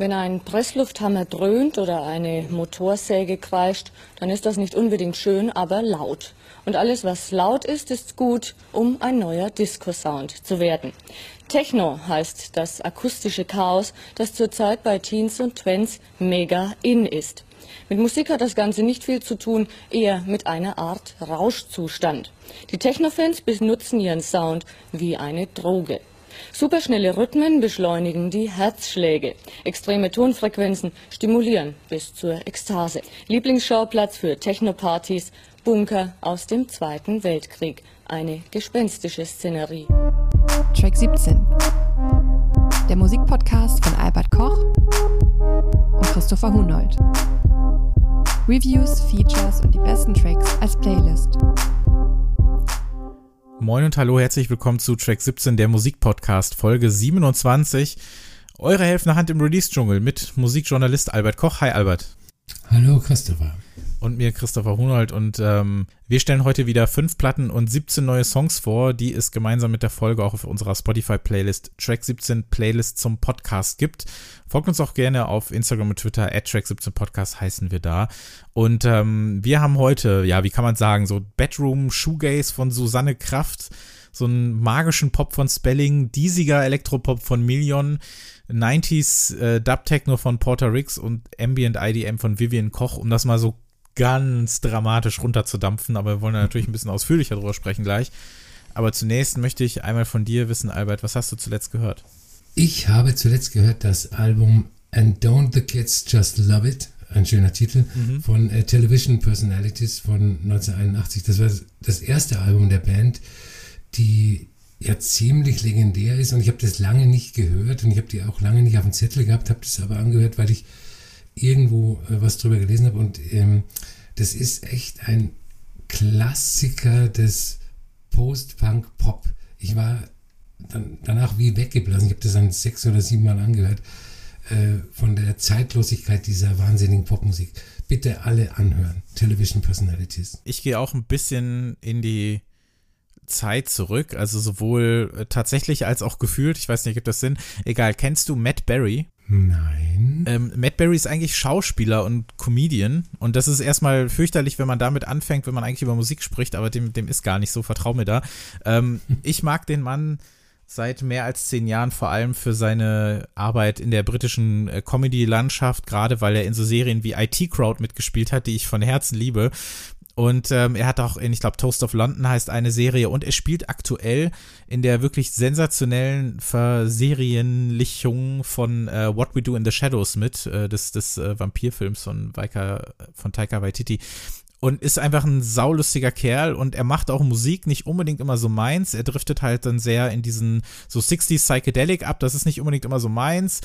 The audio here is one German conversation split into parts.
Wenn ein Presslufthammer dröhnt oder eine Motorsäge kreischt, dann ist das nicht unbedingt schön, aber laut. Und alles, was laut ist, ist gut, um ein neuer Disco-Sound zu werden. Techno heißt das akustische Chaos, das zurzeit bei Teens und Twents mega in ist. Mit Musik hat das Ganze nicht viel zu tun, eher mit einer Art Rauschzustand. Die Techno-Fans benutzen ihren Sound wie eine Droge. Superschnelle Rhythmen beschleunigen die Herzschläge. Extreme Tonfrequenzen stimulieren bis zur Ekstase. Lieblingsschauplatz für Technopartys, Bunker aus dem Zweiten Weltkrieg. Eine gespenstische Szenerie. Track 17. Der Musikpodcast von Albert Koch und Christopher Hunold. Reviews, Features und die besten Tracks als Playlist. Moin und hallo, herzlich willkommen zu Track 17, der Musikpodcast, Folge 27. Eure helfende Hand im Release-Dschungel mit Musikjournalist Albert Koch. Hi Albert. Hallo Christopher. Und mir Christopher Hunold. Und wir stellen heute wieder 5 Platten und 17 neue Songs vor, die es gemeinsam mit der Folge auch auf unserer Spotify-Playlist Track 17 Playlist zum Podcast gibt. Folgt uns auch gerne auf Instagram und Twitter, @track17podcast heißen wir da. Und wir haben heute, ja, wie kann man sagen, so Bedroom Shoegaze von Suzanne Kraft, so einen magischen Pop von Spellling, diesiger Elektropop von Miljon, 90s Dub-Techno von Porter Ricks und Ambient IDM von Vivian Koch, um das mal so ganz dramatisch runterzudampfen. Aber wir wollen da natürlich ein bisschen ausführlicher drüber sprechen gleich. Aber zunächst möchte ich einmal von dir wissen, Albert, was hast du zuletzt gehört? Ich habe zuletzt gehört das Album And Don't the Kids Just Love It, ein schöner Titel, von Television Personalities von 1981. Das war das erste Album der Band, die ja ziemlich legendär ist, und ich habe das lange nicht gehört und ich habe die auch lange nicht auf dem Zettel gehabt, habe das aber angehört, weil ich irgendwo was drüber gelesen habe, und das ist echt ein Klassiker des Post-Punk-Pop. Ich war danach wie weggeblasen. Ich habe das dann 6 oder 7 Mal angehört, von der Zeitlosigkeit dieser wahnsinnigen Popmusik. Bitte alle anhören. Television Personalities. Ich gehe auch ein bisschen in die Zeit zurück, also sowohl tatsächlich als auch gefühlt. Ich weiß nicht, gibt das Sinn? Egal. Kennst du Matt Berry? Nein. Matt Berry ist eigentlich Schauspieler und Comedian, und das ist erstmal fürchterlich, wenn man damit anfängt, wenn man eigentlich über Musik spricht, aber dem ist gar nicht so, vertrau mir da. Ich mag den Mann seit mehr als 10 Jahren, vor allem für seine Arbeit in der britischen Comedy-Landschaft, gerade weil er in so Serien wie IT-Crowd mitgespielt hat, die ich von Herzen liebe. Und er hat auch in, ich glaube, Toast of London heißt eine Serie, und er spielt aktuell in der wirklich sensationellen Verserienlichung von What We Do in the Shadows mit, des Vampirfilms von Taika Waititi. Und ist einfach ein saulustiger Kerl, und er macht auch Musik, nicht unbedingt immer so meins. Er driftet halt dann sehr in diesen so 60s Psychedelic ab, das ist nicht unbedingt immer so meins.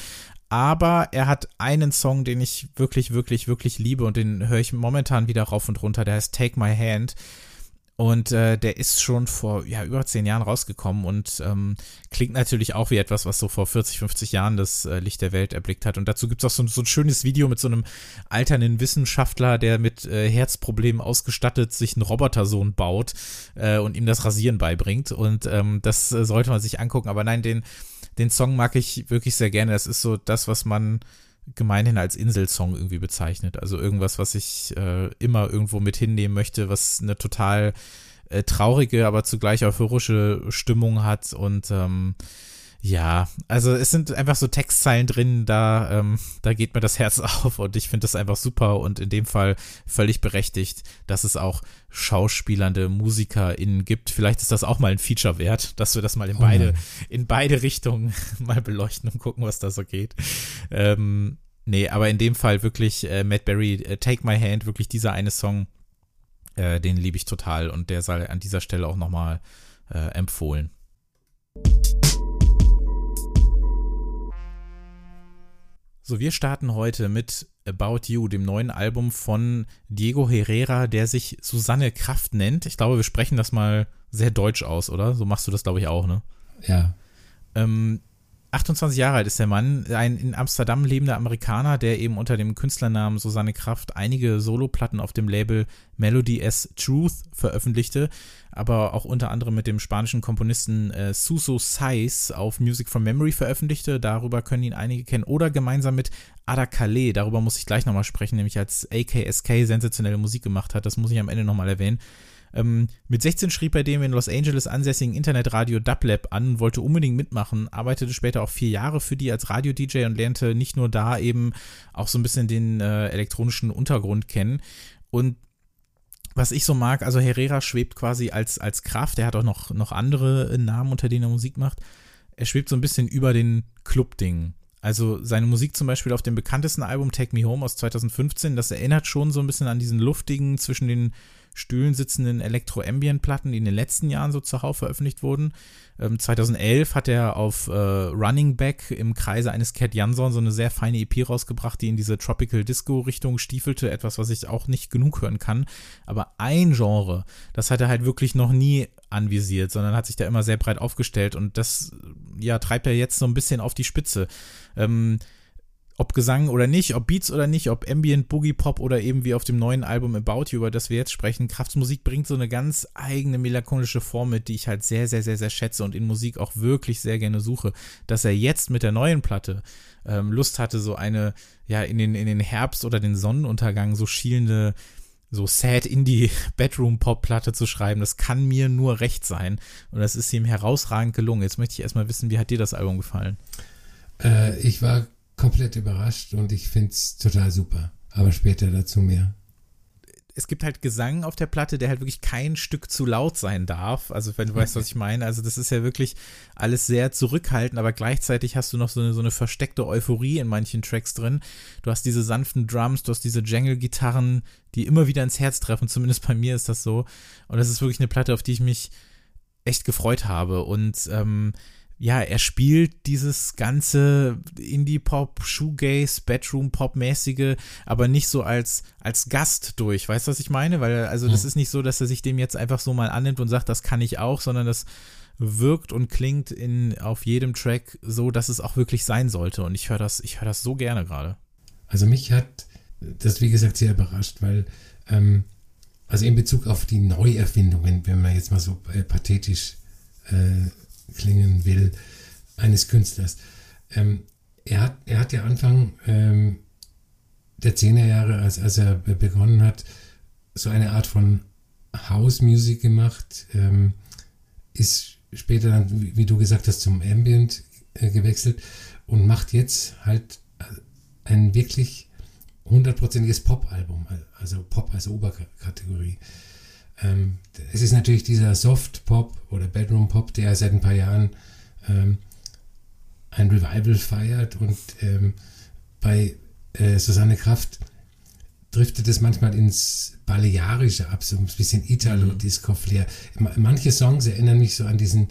Aber er hat einen Song, den ich wirklich, wirklich, wirklich liebe, und den höre ich momentan wieder rauf und runter. Der heißt Take My Hand, und der ist schon vor über 10 Jahren rausgekommen und klingt natürlich auch wie etwas, was so vor 40, 50 Jahren das Licht der Welt erblickt hat. Und dazu gibt es auch so ein schönes Video mit so einem alternden Wissenschaftler, der mit Herzproblemen ausgestattet sich einen Robotersohn baut und ihm das Rasieren beibringt. Und das sollte man sich angucken. Aber nein, den Song mag ich wirklich sehr gerne. Das ist so das, was man gemeinhin als Inselsong irgendwie bezeichnet. Also irgendwas, was ich immer irgendwo mit hinnehmen möchte, was eine total traurige, aber zugleich euphorische Stimmung hat. Und also es sind einfach so Textzeilen drin, da geht mir das Herz auf, und ich finde das einfach super und in dem Fall völlig berechtigt, dass es auch schauspielernde MusikerInnen gibt. Vielleicht ist das auch mal ein Feature wert, dass wir das mal in beide Richtungen mal beleuchten und gucken, was da so geht. Nee, aber in dem Fall wirklich Matt Berry, Take My Hand, wirklich dieser eine Song, den liebe ich total, und der sei an dieser Stelle auch nochmal empfohlen. So, wir starten heute mit About You, dem neuen Album von Diego Herrera, der sich Suzanne Kraft nennt. Ich glaube, wir sprechen das mal sehr deutsch aus, oder? So machst du das, glaube ich, auch, ne? Ja. 28 Jahre alt ist der Mann, ein in Amsterdam lebender Amerikaner, der eben unter dem Künstlernamen Suzanne Kraft einige Soloplatten auf dem Label Melody as Truth veröffentlichte, aber auch unter anderem mit dem spanischen Komponisten Suso Sáiz auf Music from Memory veröffentlichte. Darüber können ihn einige kennen. Oder gemeinsam mit Ada Kaleh, darüber muss ich gleich nochmal sprechen, nämlich als AKSK sensationelle Musik gemacht hat. Das muss ich am Ende nochmal erwähnen. Mit 16 schrieb er dem in Los Angeles ansässigen Internetradio Dublab an, wollte unbedingt mitmachen, arbeitete später auch 4 Jahre für die als Radio-DJ und lernte nicht nur da eben auch so ein bisschen den elektronischen Untergrund kennen. Und was ich so mag, also Herrera schwebt quasi als Kraft, er hat auch noch andere Namen, unter denen er Musik macht, er schwebt so ein bisschen über den Club-Ding. Also seine Musik zum Beispiel auf dem bekanntesten Album Take Me Home aus 2015, das erinnert schon so ein bisschen an diesen luftigen, zwischen den Stühlen sitzenden Elektro-Ambient-Platten, die in den letzten Jahren so zuhauf veröffentlicht wurden. 2011 hat er auf Running Back im Kreise eines Cat Jansson so eine sehr feine EP rausgebracht, die in diese Tropical-Disco-Richtung stiefelte, etwas, was ich auch nicht genug hören kann. Aber ein Genre, das hat er halt wirklich noch nie anvisiert, sondern hat sich da immer sehr breit aufgestellt und das, ja, treibt er jetzt so ein bisschen auf die Spitze. Ob Gesang oder nicht, ob Beats oder nicht, ob Ambient, Boogie Pop oder eben wie auf dem neuen Album About You, über das wir jetzt sprechen, Krafts Musik bringt so eine ganz eigene melancholische Form mit, die ich halt sehr, sehr, sehr, sehr schätze und in Musik auch wirklich sehr gerne suche. Dass er jetzt mit der neuen Platte Lust hatte, so eine, ja, in den Herbst oder den Sonnenuntergang so schielende, so sad Indie-Bedroom-Pop-Platte zu schreiben, das kann mir nur recht sein. Und das ist ihm herausragend gelungen. Jetzt möchte ich erstmal wissen, wie hat dir das Album gefallen? Ich war komplett überrascht und ich finde es total super. Aber später dazu mehr. Es gibt halt Gesang auf der Platte, der halt wirklich kein Stück zu laut sein darf. Also wenn du weißt, was ich meine. Also das ist ja wirklich alles sehr zurückhaltend, aber gleichzeitig hast du noch so eine versteckte Euphorie in manchen Tracks drin. Du hast diese sanften Drums, du hast diese Jangle-Gitarren, die immer wieder ins Herz treffen. Zumindest bei mir ist das so. Und das ist wirklich eine Platte, auf die ich mich echt gefreut habe. Und ja, er spielt dieses ganze Indie-Pop, Shoegaze, Bedroom-Pop-mäßige, aber nicht so als Gast durch, weißt du, was ich meine? Weil, also das ist nicht so, dass er sich dem jetzt einfach so mal annimmt und sagt, das kann ich auch, sondern das wirkt und klingt auf jedem Track so, dass es auch wirklich sein sollte. Und ich höre das so gerne gerade. Also mich hat das, wie gesagt, sehr überrascht, weil, also in Bezug auf die Neuerfindungen, wenn man jetzt mal so pathetisch klingen will, eines Künstlers. Er hat ja Anfang der 10er Jahre, als er begonnen hat, so eine Art von House Music gemacht, ist später dann, wie du gesagt hast, zum Ambient gewechselt und macht jetzt halt ein wirklich 100%iges Pop-Album, also Pop als Oberkategorie. Es ist natürlich dieser Soft-Pop oder Bedroom-Pop, der seit ein paar Jahren ein Revival feiert, und bei Suzanne Kraft driftet es manchmal ins Balearische ab, so ein bisschen Italo-Disco-Flair. Manche Songs erinnern mich so an diesen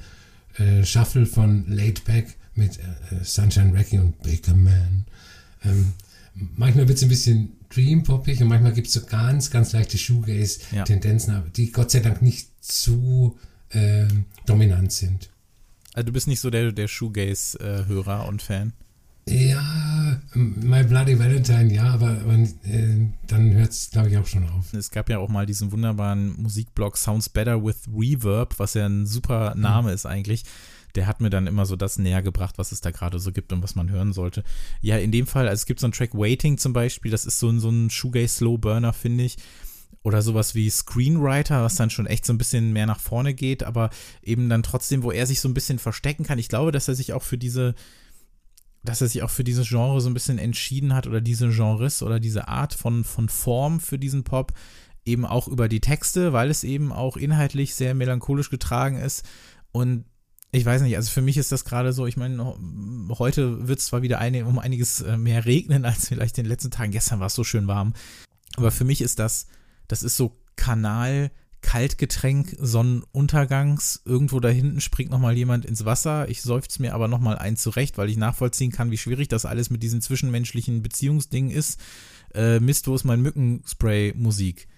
Shuffle von Laid Back mit Sunshine Reggae und Baker Man. Manchmal wird es ein bisschen dream-poppig und manchmal gibt es so ganz, ganz leichte Shoegaze-Tendenzen, ja, die Gott sei Dank nicht zu dominant sind. Also du bist nicht so der Shoegaze-Hörer und Fan? Ja, My Bloody Valentine, ja, aber dann hört es, glaube ich, auch schon auf. Es gab ja auch mal diesen wunderbaren Musikblog Sounds Better with Reverb, was ja ein super Name ist eigentlich. Der hat mir dann immer so das näher gebracht, was es da gerade so gibt und was man hören sollte. Ja, in dem Fall, also es gibt so einen Track Waiting zum Beispiel, das ist so ein Shoegaze-Slow-Burner, finde ich. Oder sowas wie Screenwriter, was dann schon echt so ein bisschen mehr nach vorne geht, aber eben dann trotzdem, wo er sich so ein bisschen verstecken kann. Ich glaube, dass er sich auch für dieses Genre so ein bisschen entschieden hat, oder diese Genres oder diese Art von Form für diesen Pop, eben auch über die Texte, weil es eben auch inhaltlich sehr melancholisch getragen ist. Und ich weiß nicht, also für mich ist das gerade so, ich meine, heute wird es zwar wieder um einiges mehr regnen als vielleicht in den letzten Tagen, gestern war es so schön warm, aber für mich ist das ist so Kanal-Kaltgetränk Sonnenuntergangs, irgendwo da hinten springt nochmal jemand ins Wasser, ich seufze mir aber nochmal einen zurecht, weil ich nachvollziehen kann, wie schwierig das alles mit diesen zwischenmenschlichen Beziehungsdingen ist, Mist, wo ist mein Mückenspray-Musik?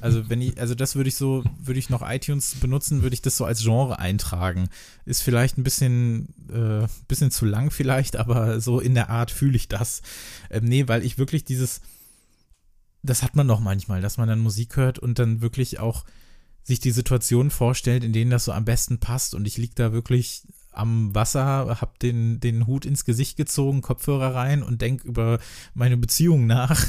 Also wenn ich, also das würde ich so, würde ich noch iTunes benutzen, würde ich das so als Genre eintragen. Ist vielleicht ein bisschen zu lang vielleicht, aber so in der Art fühle ich das. Nee, weil ich wirklich dieses, das hat man doch manchmal, dass man dann Musik hört und dann wirklich auch sich die Situationen vorstellt, in denen das so am besten passt, und ich liege da wirklich am Wasser, hab den Hut ins Gesicht gezogen, Kopfhörer rein und denk über meine Beziehung nach.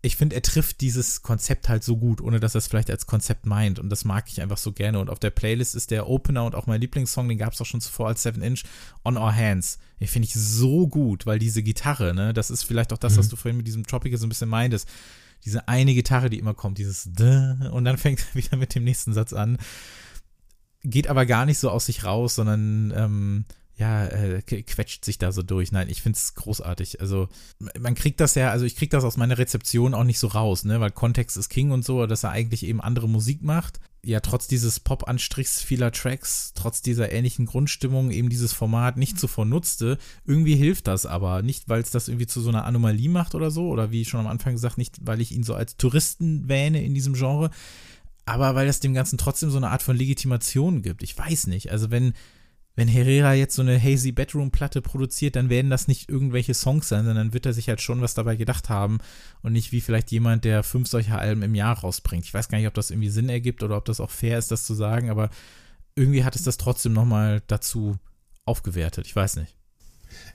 Ich finde, er trifft dieses Konzept halt so gut, ohne dass er es vielleicht als Konzept meint, und das mag ich einfach so gerne. Und auf der Playlist ist der Opener und auch mein Lieblingssong, den gab es auch schon zuvor als 7-Inch, On Our Hands. Den finde ich so gut, weil diese Gitarre, ne, das ist vielleicht auch das, was du vorhin mit diesem Tropical so ein bisschen meintest. Diese eine Gitarre, die immer kommt, dieses und dann fängt er wieder mit dem nächsten Satz an. Geht aber gar nicht so aus sich raus, sondern quetscht sich da so durch. Nein, ich finde es großartig. Also man kriegt das ja, also ich kriege das aus meiner Rezeption auch nicht so raus, ne, weil Kontext ist King und so, dass er eigentlich eben andere Musik macht. Ja, trotz dieses Pop-Anstrichs vieler Tracks, trotz dieser ähnlichen Grundstimmung eben dieses Format nicht zuvor nutzte. Irgendwie hilft das aber nicht, weil es das irgendwie zu so einer Anomalie macht oder so, oder wie schon am Anfang gesagt, nicht, weil ich ihn so als Touristen wähne in diesem Genre, aber weil es dem Ganzen trotzdem so eine Art von Legitimation gibt. Ich weiß nicht, also wenn Herrera jetzt so eine Hazy Bedroom-Platte produziert, dann werden das nicht irgendwelche Songs sein, sondern wird er sich halt schon was dabei gedacht haben und nicht wie vielleicht jemand, der 5 solcher Alben im Jahr rausbringt. Ich weiß gar nicht, ob das irgendwie Sinn ergibt oder ob das auch fair ist, das zu sagen, aber irgendwie hat es das trotzdem nochmal dazu aufgewertet. Ich weiß nicht.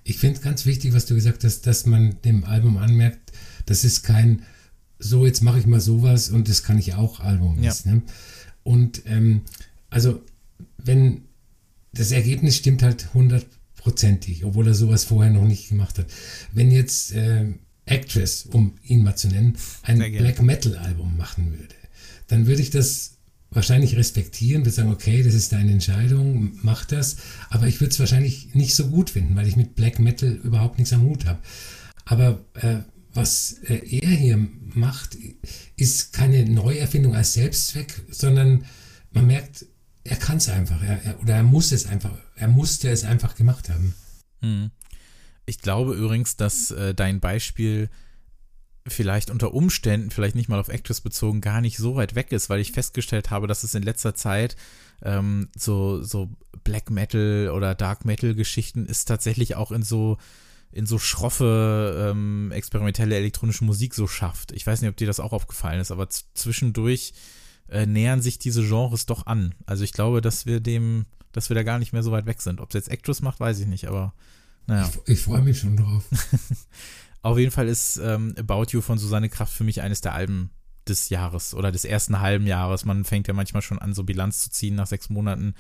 Ich finde es ganz wichtig, was du gesagt hast, dass man dem Album anmerkt, das ist kein so, jetzt mache ich mal sowas und das kann ich auch Album ist. Ja. Ne? Und also wenn das Ergebnis stimmt halt 100%ig, obwohl er sowas vorher noch nicht gemacht hat. Wenn jetzt Actress, um ihn mal zu nennen, ein Black Metal Album machen würde, dann würde ich das wahrscheinlich respektieren, würde sagen, okay, das ist deine Entscheidung, mach das. Aber ich würde es wahrscheinlich nicht so gut finden, weil ich mit Black Metal überhaupt nichts am Hut habe. Aber was er hier macht, ist keine Neuerfindung als Selbstzweck, sondern man merkt, er kann es einfach, er musste es einfach gemacht haben. Hm. Ich glaube übrigens, dass dein Beispiel vielleicht unter Umständen, vielleicht nicht mal auf Actress bezogen, gar nicht so weit weg ist, weil ich festgestellt habe, dass es in letzter Zeit so Black Metal oder Dark Metal Geschichten ist tatsächlich auch in so schroffe, experimentelle elektronische Musik so schafft. Ich weiß nicht, ob dir das auch aufgefallen ist, aber zwischendurch nähern sich diese Genres doch an. Also ich glaube, dass wir da gar nicht mehr so weit weg sind. Ob es jetzt Actress macht, weiß ich nicht, aber naja. Ich freue mich schon drauf. Auf jeden Fall ist About You von Suzanne Kraft für mich eines der Alben des Jahres oder des ersten halben Jahres. Man fängt ja manchmal schon an, so Bilanz zu ziehen nach 6 Monaten.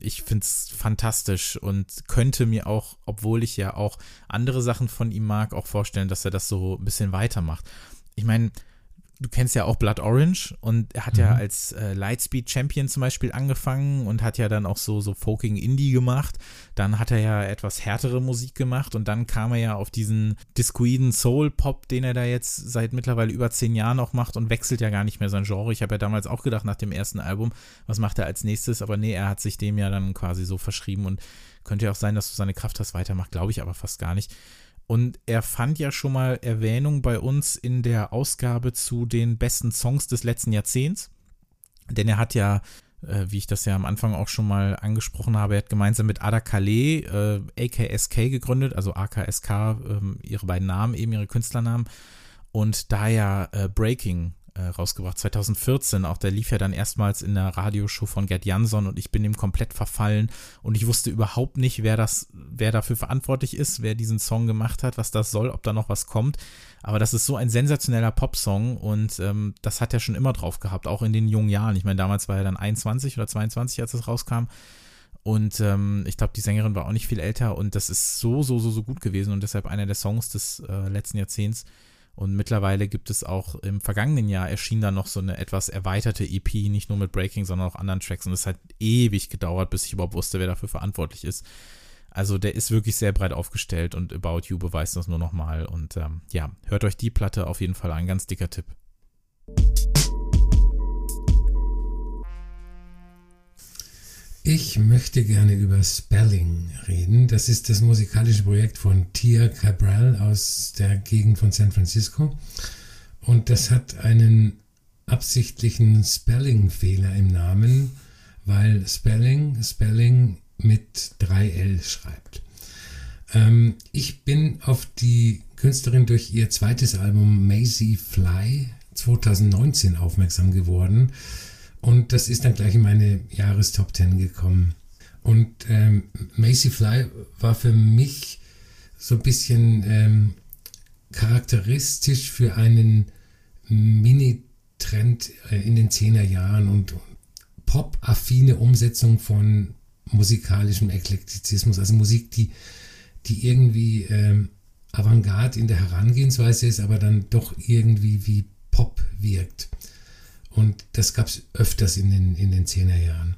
Ich finde es fantastisch und könnte mir auch, obwohl ich ja auch andere Sachen von ihm mag, auch vorstellen, dass er das so ein bisschen weitermacht. Ich meine, du kennst ja auch Blood Orange und er hat ja als Lightspeed Champion zum Beispiel angefangen und hat ja dann auch so folkigen Indie gemacht. Dann hat er ja etwas härtere Musik gemacht und dann kam er ja auf diesen discoiden Soul-Pop, den er da jetzt seit mittlerweile über 10 Jahren auch macht und wechselt ja gar nicht mehr sein Genre. Ich habe ja damals auch gedacht nach dem ersten Album, was macht er als nächstes? Aber nee, er hat sich dem ja dann quasi so verschrieben und könnte ja auch sein, dass Suzanne Kraft das weitermacht, glaube ich aber fast gar nicht. Und er fand ja schon mal Erwähnung bei uns in der Ausgabe zu den besten Songs des letzten Jahrzehnts. Denn er hat ja, wie ich das ja am Anfang auch schon mal angesprochen habe, er hat gemeinsam mit Ada Kaleh AKSK gegründet, also AKSK, ihre beiden Namen, eben ihre Künstlernamen. Und da ja Breaking rausgebracht, 2014. Auch der lief ja dann erstmals in der Radioshow von Cat Jansson und ich bin ihm komplett verfallen und ich wusste überhaupt nicht, wer dafür verantwortlich ist, wer diesen Song gemacht hat, was das soll, ob da noch was kommt. Aber das ist so ein sensationeller Popsong und das hat er schon immer drauf gehabt, auch in den jungen Jahren. Ich meine, damals war er dann 21 oder 22, als es rauskam. Und ich glaube, die Sängerin war auch nicht viel älter und das ist so gut gewesen und deshalb einer der Songs des letzten Jahrzehnts. Und mittlerweile gibt es auch im vergangenen Jahr erschien da noch so eine etwas erweiterte EP, nicht nur mit Breaking, sondern auch anderen Tracks. Und es hat ewig gedauert, bis ich überhaupt wusste, wer dafür verantwortlich ist. Also der ist wirklich sehr breit aufgestellt und About You beweist das nur nochmal. Und hört euch die Platte auf jeden Fall an. Ganz dicker Tipp. Ich möchte gerne über Spellling reden. Das ist das musikalische Projekt von Tia Cabral aus der Gegend von San Francisco. Und das hat einen absichtlichen Spelling-Fehler im Namen, weil Spelling mit 3L schreibt. Ich bin auf die Künstlerin durch ihr zweites Album Mazy Fly 2019 aufmerksam geworden und das ist dann gleich in meine Jahrestop 10 gekommen. Und Mazy Fly war für mich so ein bisschen charakteristisch für einen Mini-Trend in den 10er Jahren und pop-affine Umsetzung von musikalischem Eklektizismus, also Musik, die irgendwie Avantgarde in der Herangehensweise ist, aber dann doch irgendwie wie Pop wirkt. Und das gab es öfters in den 10er Jahren.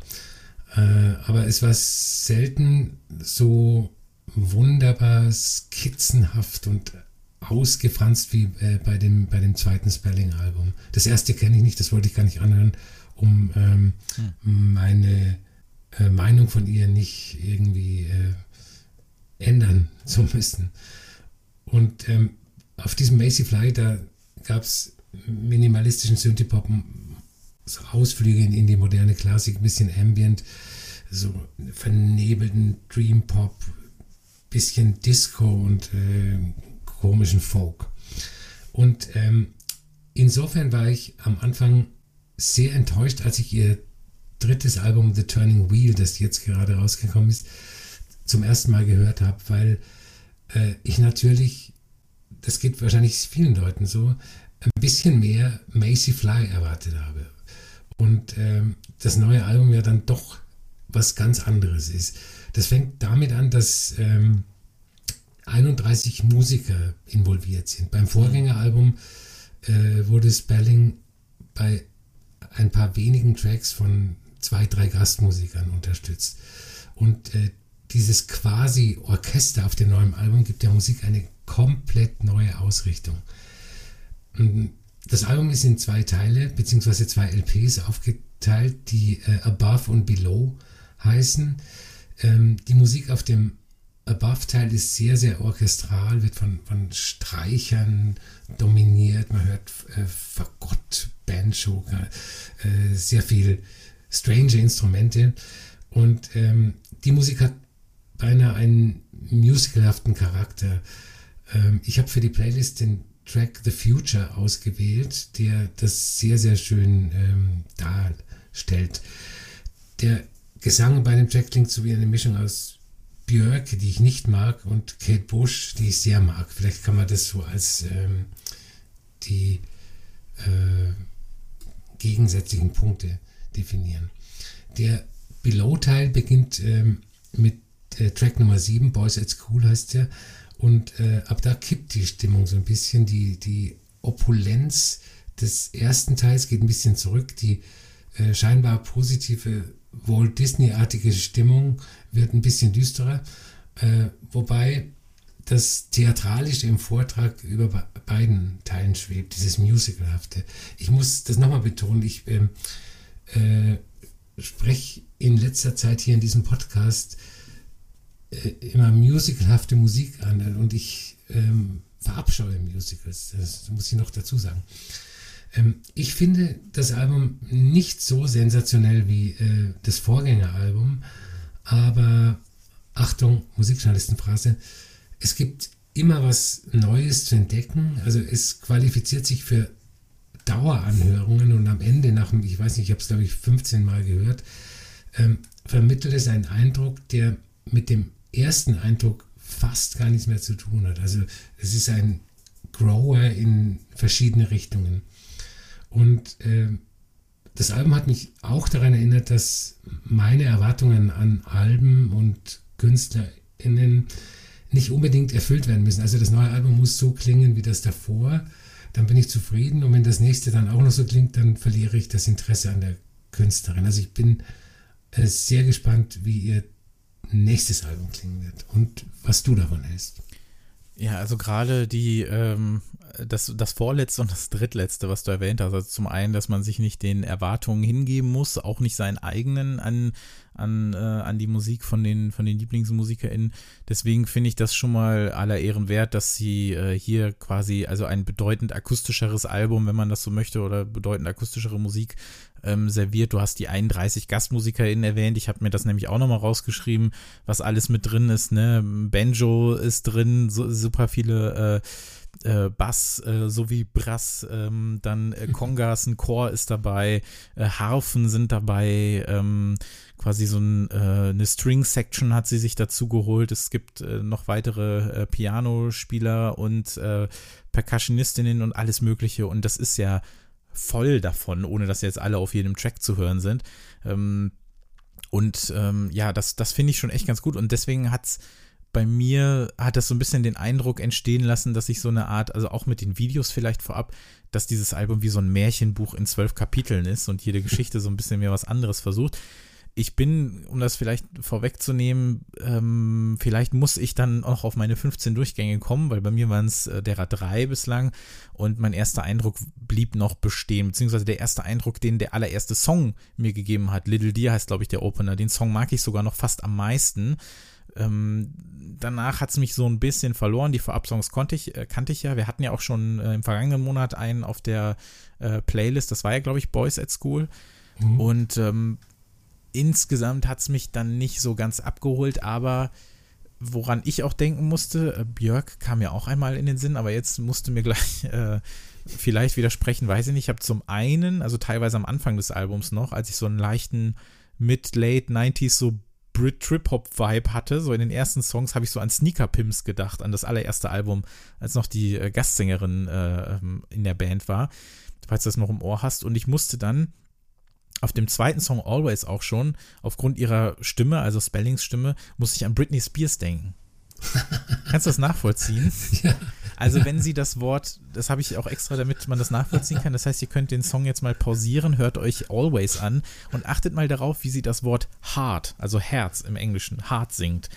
Aber es war selten so wunderbar skizzenhaft und ausgefranst wie bei dem zweiten Spelling-Album. Das erste kenne ich nicht, das wollte ich gar nicht anhören, um meine Meinung von ihr nicht irgendwie ändern zu müssen. Und auf diesem Mazy Fly, da gab es minimalistischen Synthpop, so Ausflüge in die moderne Klassik, ein bisschen Ambient, so vernebelten Dreampop, bisschen Disco und komischen Folk. Und insofern war ich am Anfang sehr enttäuscht, als ich ihr drittes Album The Turning Wheel, das jetzt gerade rausgekommen ist, zum ersten Mal gehört habe, weil ich natürlich, das geht wahrscheinlich vielen Leuten so, ein bisschen mehr Mazy Fly erwartet habe. Und das neue Album ja dann doch was ganz anderes ist. Das fängt damit an, dass 31 Musiker involviert sind. Beim Vorgängeralbum wurde Spelling bei ein paar wenigen Tracks von 2, 3 Gastmusikern unterstützt. Und dieses quasi Orchester auf dem neuen Album gibt der Musik eine komplett neue Ausrichtung. Das Album ist in 2 Teile bzw. 2 LPs aufgeteilt, die Above und Below heißen. Die Musik auf dem Above-Teil ist sehr, sehr orchestral, wird von Streichern dominiert. Man hört Fagott, Banjo, sehr viel strange Instrumente. Und die Musik hat beinahe einen musicalhaften Charakter. Ich habe für die Playlist den Track The Future ausgewählt, der das sehr, sehr schön darstellt. Der Gesang bei dem Track klingt so wie eine Mischung aus Björk, die ich nicht mag, und Kate Bush, die ich sehr mag. Vielleicht kann man das so als die gegensätzlichen Punkte definieren. Der Below-Teil beginnt mit Track Nummer 7, Boys at School heißt der. Und ab da kippt die Stimmung so ein bisschen. Die Opulenz des ersten Teils geht ein bisschen zurück. Die scheinbar positive Walt Disney-artige Stimmung wird ein bisschen düsterer. Wobei das Theatralische im Vortrag über beiden Teilen schwebt, dieses Musicalhafte. Ich muss das nochmal betonen. Ich spreche in letzter Zeit hier in diesem Podcast immer musicalhafte Musik an und ich verabscheue Musicals, das muss ich noch dazu sagen. Ich finde das Album nicht so sensationell wie das Vorgängeralbum, aber Achtung, Musikjournalistenphrase, es gibt immer was Neues zu entdecken, also es qualifiziert sich für Daueranhörungen und am Ende nach, ich weiß nicht, ich habe es glaube ich 15 Mal gehört, vermittelt es einen Eindruck, der mit dem ersten Eindruck fast gar nichts mehr zu tun hat. Also es ist ein Grower in verschiedene Richtungen. Und das Album hat mich auch daran erinnert, dass meine Erwartungen an Alben und KünstlerInnen nicht unbedingt erfüllt werden müssen. Also das neue Album muss so klingen wie das davor, dann bin ich zufrieden. Und wenn das nächste dann auch noch so klingt, dann verliere ich das Interesse an der Künstlerin. Also ich bin sehr gespannt, wie ihr nächstes Album klingen wird und was du davon hältst. Ja, also gerade die das Vorletzte und das Drittletzte, was du erwähnt hast, also zum einen, dass man sich nicht den Erwartungen hingeben muss, auch nicht seinen eigenen an die Musik von den LieblingsmusikerInnen. Deswegen finde ich das schon mal aller Ehren wert, dass sie hier quasi, also ein bedeutend akustischeres Album, wenn man das so möchte, oder bedeutend akustischere Musik serviert. Du hast die 31 GastmusikerInnen erwähnt. Ich habe mir das nämlich auch nochmal rausgeschrieben, was alles mit drin ist, ne? Banjo ist drin, super viele Bass sowie Brass, dann Congas, ein Chor ist dabei, Harfen sind dabei, quasi so eine String-Section hat sie sich dazu geholt. Es gibt noch weitere Pianospieler und Percussionistinnen und alles Mögliche, und das ist ja voll davon, ohne dass jetzt alle auf jedem Track zu hören sind. Das finde ich schon echt ganz gut, und deswegen hat das so ein bisschen den Eindruck entstehen lassen, dass ich so eine Art, also auch mit den Videos vielleicht vorab, dass dieses Album wie so ein Märchenbuch in 12 Kapiteln ist und jede Geschichte so ein bisschen mehr was anderes versucht. Ich bin, um das vielleicht vorwegzunehmen, vielleicht muss ich dann auch auf meine 15 Durchgänge kommen, weil bei mir waren es derer 3 bislang, und mein erster Eindruck blieb noch bestehen, beziehungsweise der erste Eindruck, den der allererste Song mir gegeben hat, Little Dear heißt, glaube ich, der Opener, den Song mag ich sogar noch fast am meisten. Danach hat es mich so ein bisschen verloren. Die Vorab-Songs kannte ich ja. Wir hatten ja auch schon im vergangenen Monat einen auf der Playlist. Das war ja, glaube ich, Boys at School. Mhm. Und insgesamt hat es mich dann nicht so ganz abgeholt. Aber woran ich auch denken musste, Björk kam ja auch einmal in den Sinn, aber jetzt musste mir gleich vielleicht widersprechen, weiß ich nicht. Ich habe zum einen, also teilweise am Anfang des Albums noch, als ich so einen leichten Mid-Late 90s so Brit-Trip-Hop-Vibe hatte, so in den ersten Songs habe ich so an Sneaker Pimps gedacht, an das allererste Album, als noch die Gastsängerin in der Band war, falls du das noch im Ohr hast. Und ich musste dann auf dem zweiten Song Always auch schon, aufgrund ihrer Stimme, also Spellings Stimme, musste ich an Britney Spears denken. Kannst du das nachvollziehen? Ja. Also wenn sie das Wort, das habe ich auch extra, damit man das nachvollziehen kann, das heißt, ihr könnt den Song jetzt mal pausieren, hört euch Always an und achtet mal darauf, wie sie das Wort Heart, also Herz im Englischen, Heart singt.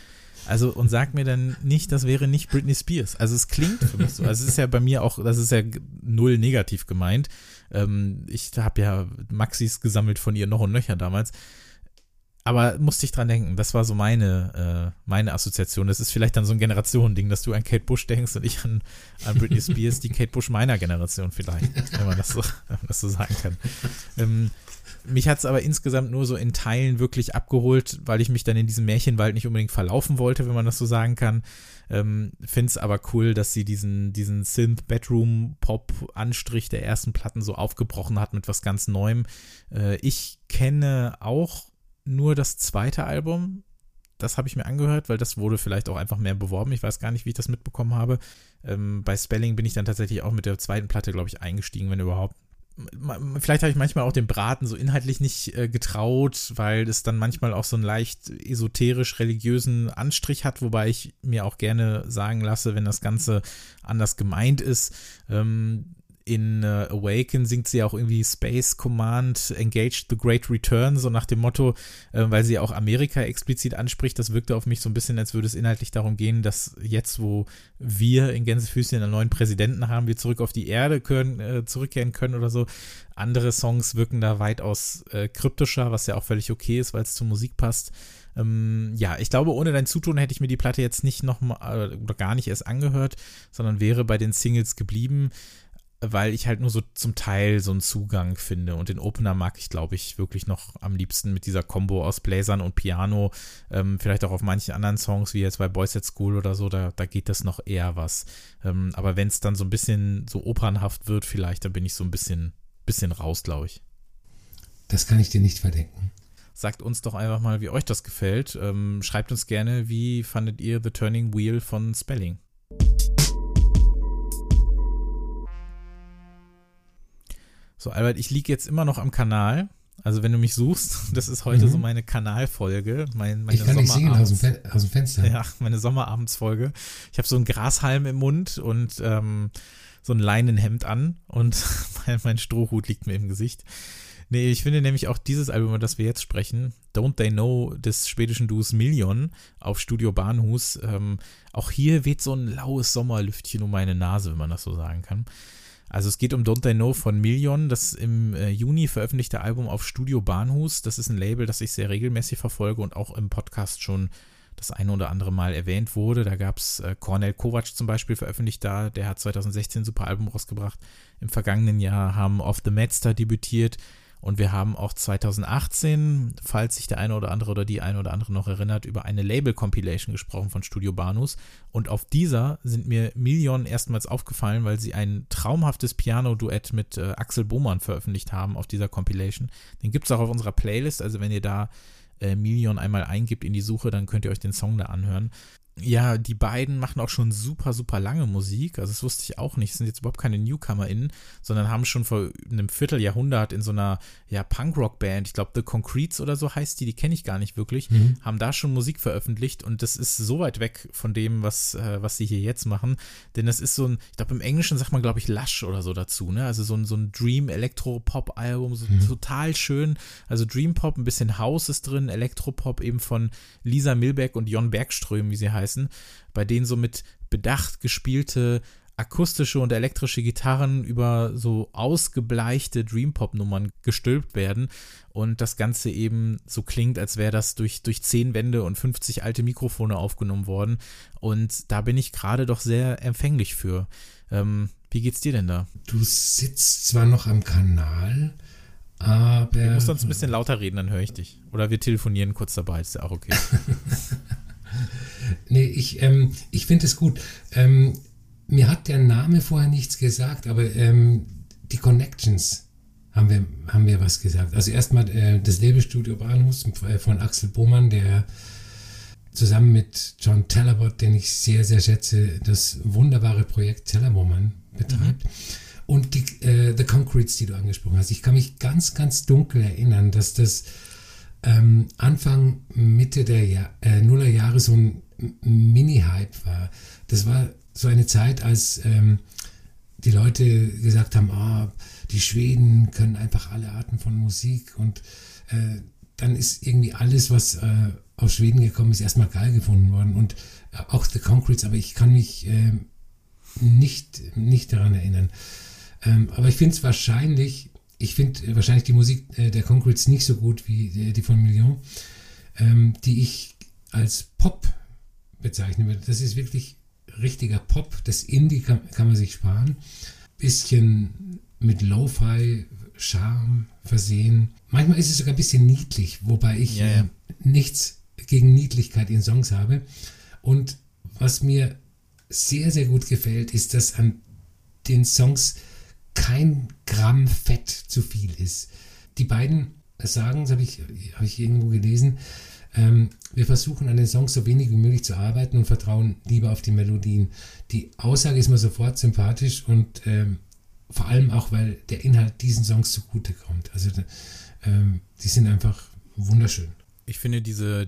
Also, und sagt mir dann nicht, das wäre nicht Britney Spears. Also es klingt für mich so, also es ist ja bei mir auch, das ist ja null negativ gemeint. Ich habe ja Maxis gesammelt von ihr noch und nöcher damals. Aber musste ich dran denken, das war so meine Assoziation. Das ist vielleicht dann so ein Generationending, dass du an Kate Bush denkst und ich an Britney Spears, die Kate Bush meiner Generation vielleicht, wenn man das so sagen kann. Mich hat es aber insgesamt nur so in Teilen wirklich abgeholt, weil ich mich dann in diesem Märchenwald nicht unbedingt verlaufen wollte, wenn man das so sagen kann. Finde es aber cool, dass sie diesen Synth-Bedroom-Pop-Anstrich der ersten Platten so aufgebrochen hat mit was ganz Neuem. Ich kenne auch nur das zweite Album, das habe ich mir angehört, weil das wurde vielleicht auch einfach mehr beworben. Ich weiß gar nicht, wie ich das mitbekommen habe. Bei Spellling bin ich dann tatsächlich auch mit der zweiten Platte, glaube ich, eingestiegen, wenn überhaupt. Vielleicht habe ich manchmal auch dem Braten so inhaltlich nicht getraut, weil es dann manchmal auch so einen leicht esoterisch-religiösen Anstrich hat, wobei ich mir auch gerne sagen lasse, wenn das Ganze anders gemeint ist. In Awaken singt sie auch irgendwie Space Command, Engage the Great Return, so nach dem Motto, weil sie auch Amerika explizit anspricht. Das wirkte auf mich so ein bisschen, als würde es inhaltlich darum gehen, dass jetzt, wo wir in Gänsefüßchen einen neuen Präsidenten haben, wir zurück auf die Erde zurückkehren können oder so. Andere Songs wirken da weitaus kryptischer, was ja auch völlig okay ist, weil es zur Musik passt. Ich glaube, ohne dein Zutun hätte ich mir die Platte jetzt nicht nochmal oder gar nicht erst angehört, sondern wäre bei den Singles geblieben, weil ich halt nur so zum Teil so einen Zugang finde, und den Opener mag ich, glaube ich, wirklich noch am liebsten mit dieser Combo aus Bläsern und Piano, vielleicht auch auf manchen anderen Songs, wie jetzt bei Boys at School oder so, da geht das noch eher was, aber wenn es dann so ein bisschen so opernhaft wird vielleicht, dann bin ich so ein bisschen raus, glaube ich. Das kann ich dir nicht verdenken. Sagt uns doch einfach mal, wie euch das gefällt, schreibt uns gerne, wie fandet ihr The Turning Wheel von Spellling? So, Albert, ich liege jetzt immer noch am Kanal. Also, wenn du mich suchst, das ist heute so meine Kanalfolge. Meine ich kann nicht sehen aus dem Fenster. Ja, meine Sommerabendsfolge. Ich habe so einen Grashalm im Mund und so ein Leinenhemd an und mein Strohhut liegt mir im Gesicht. Nee, ich finde nämlich auch dieses Album, über das wir jetzt sprechen, Don't They Know des schwedischen Duos Miljon auf Studio Barnhus, auch hier weht so ein laues Sommerlüftchen um meine Nase, wenn man das so sagen kann. Also es geht um Don't They Know von Miljon, das im Juni veröffentlichte Album auf Studio Barnhus. Das ist ein Label, das ich sehr regelmäßig verfolge und auch im Podcast schon das eine oder andere Mal erwähnt wurde. Da gab es Cornel Kovac zum Beispiel veröffentlicht da, der hat 2016 ein super Album rausgebracht. Im vergangenen Jahr haben Off the Madster debütiert und wir haben auch 2018, falls sich der eine oder andere oder die eine oder andere noch erinnert, über eine Label-Compilation gesprochen von Studio Barnhus und auf dieser sind mir Miljon erstmals aufgefallen, weil sie ein traumhaftes Piano-Duett mit Axel Boman veröffentlicht haben auf dieser Compilation. Den gibt es auch auf unserer Playlist, also wenn ihr da Miljon einmal eingibt in die Suche, dann könnt ihr euch den Song da anhören. Ja, die beiden machen auch schon super, super lange Musik, also das wusste ich auch nicht, es sind jetzt überhaupt keine NewcomerInnen, sondern haben schon vor einem Vierteljahrhundert in so einer ja, Punkrock-Band, ich glaube The Concretes oder so heißt die kenne ich gar nicht wirklich, haben da schon Musik veröffentlicht und das ist so weit weg von dem, was sie hier jetzt machen, denn das ist so ein, ich glaube im Englischen sagt man glaube ich Lush oder so dazu, ne? Also so ein Dream-Elektro-Pop-Album, so total schön, also Dream-Pop, ein bisschen House ist drin, Elektropop eben von Lisa Milberg und Jon Bergström, wie sie heißt. Bei denen so mit Bedacht gespielte akustische und elektrische Gitarren über so ausgebleichte Dream-Pop-Nummern gestülpt werden und das Ganze eben so klingt, als wäre das durch 10 Wände und 50 alte Mikrofone aufgenommen worden und da bin ich gerade doch sehr empfänglich für. Wie geht's dir denn da? Du sitzt zwar noch am Kanal, aber... Du musst sonst ein bisschen lauter reden, dann höre ich dich. Oder wir telefonieren kurz dabei, ist ja auch okay. Nee, ich finde es gut. Mir hat der Name vorher nichts gesagt, aber die Connections haben wir was gesagt. Also erstmal das Labelstudio Barnhus von Axel Boman, der zusammen mit John Tellerbot, den ich sehr, sehr schätze, das wunderbare Projekt Tellerboman betreibt. Und die The Concretes, die du angesprochen hast. Ich kann mich ganz, ganz dunkel erinnern, dass das Anfang, Mitte der Nullerjahre so ein Mini-Hype war. Das war so eine Zeit, als die Leute gesagt haben, die Schweden können einfach alle Arten von Musik und dann ist irgendwie alles, was aus Schweden gekommen ist, erstmal geil gefunden worden und auch The Concretes, aber ich kann mich nicht daran erinnern. Aber ich finde wahrscheinlich die Musik der Concretes nicht so gut wie die von Miljon, die ich als Pop bezeichnen würde. Das ist wirklich richtiger Pop. Das Indie kann man sich sparen. Bisschen mit Lo-Fi-Charme versehen. Manchmal ist es sogar ein bisschen niedlich, wobei ich nichts gegen Niedlichkeit in Songs habe. Und was mir sehr, sehr gut gefällt, ist, dass an den Songs kein Gramm Fett zu viel ist. Die beiden sagen, das habe ich irgendwo gelesen, wir versuchen an den Songs so wenig wie möglich zu arbeiten und vertrauen lieber auf die Melodien. Die Aussage ist mir sofort sympathisch und vor allem auch, weil der Inhalt diesen Songs zugute kommt. Also die sind einfach wunderschön. Ich finde, diese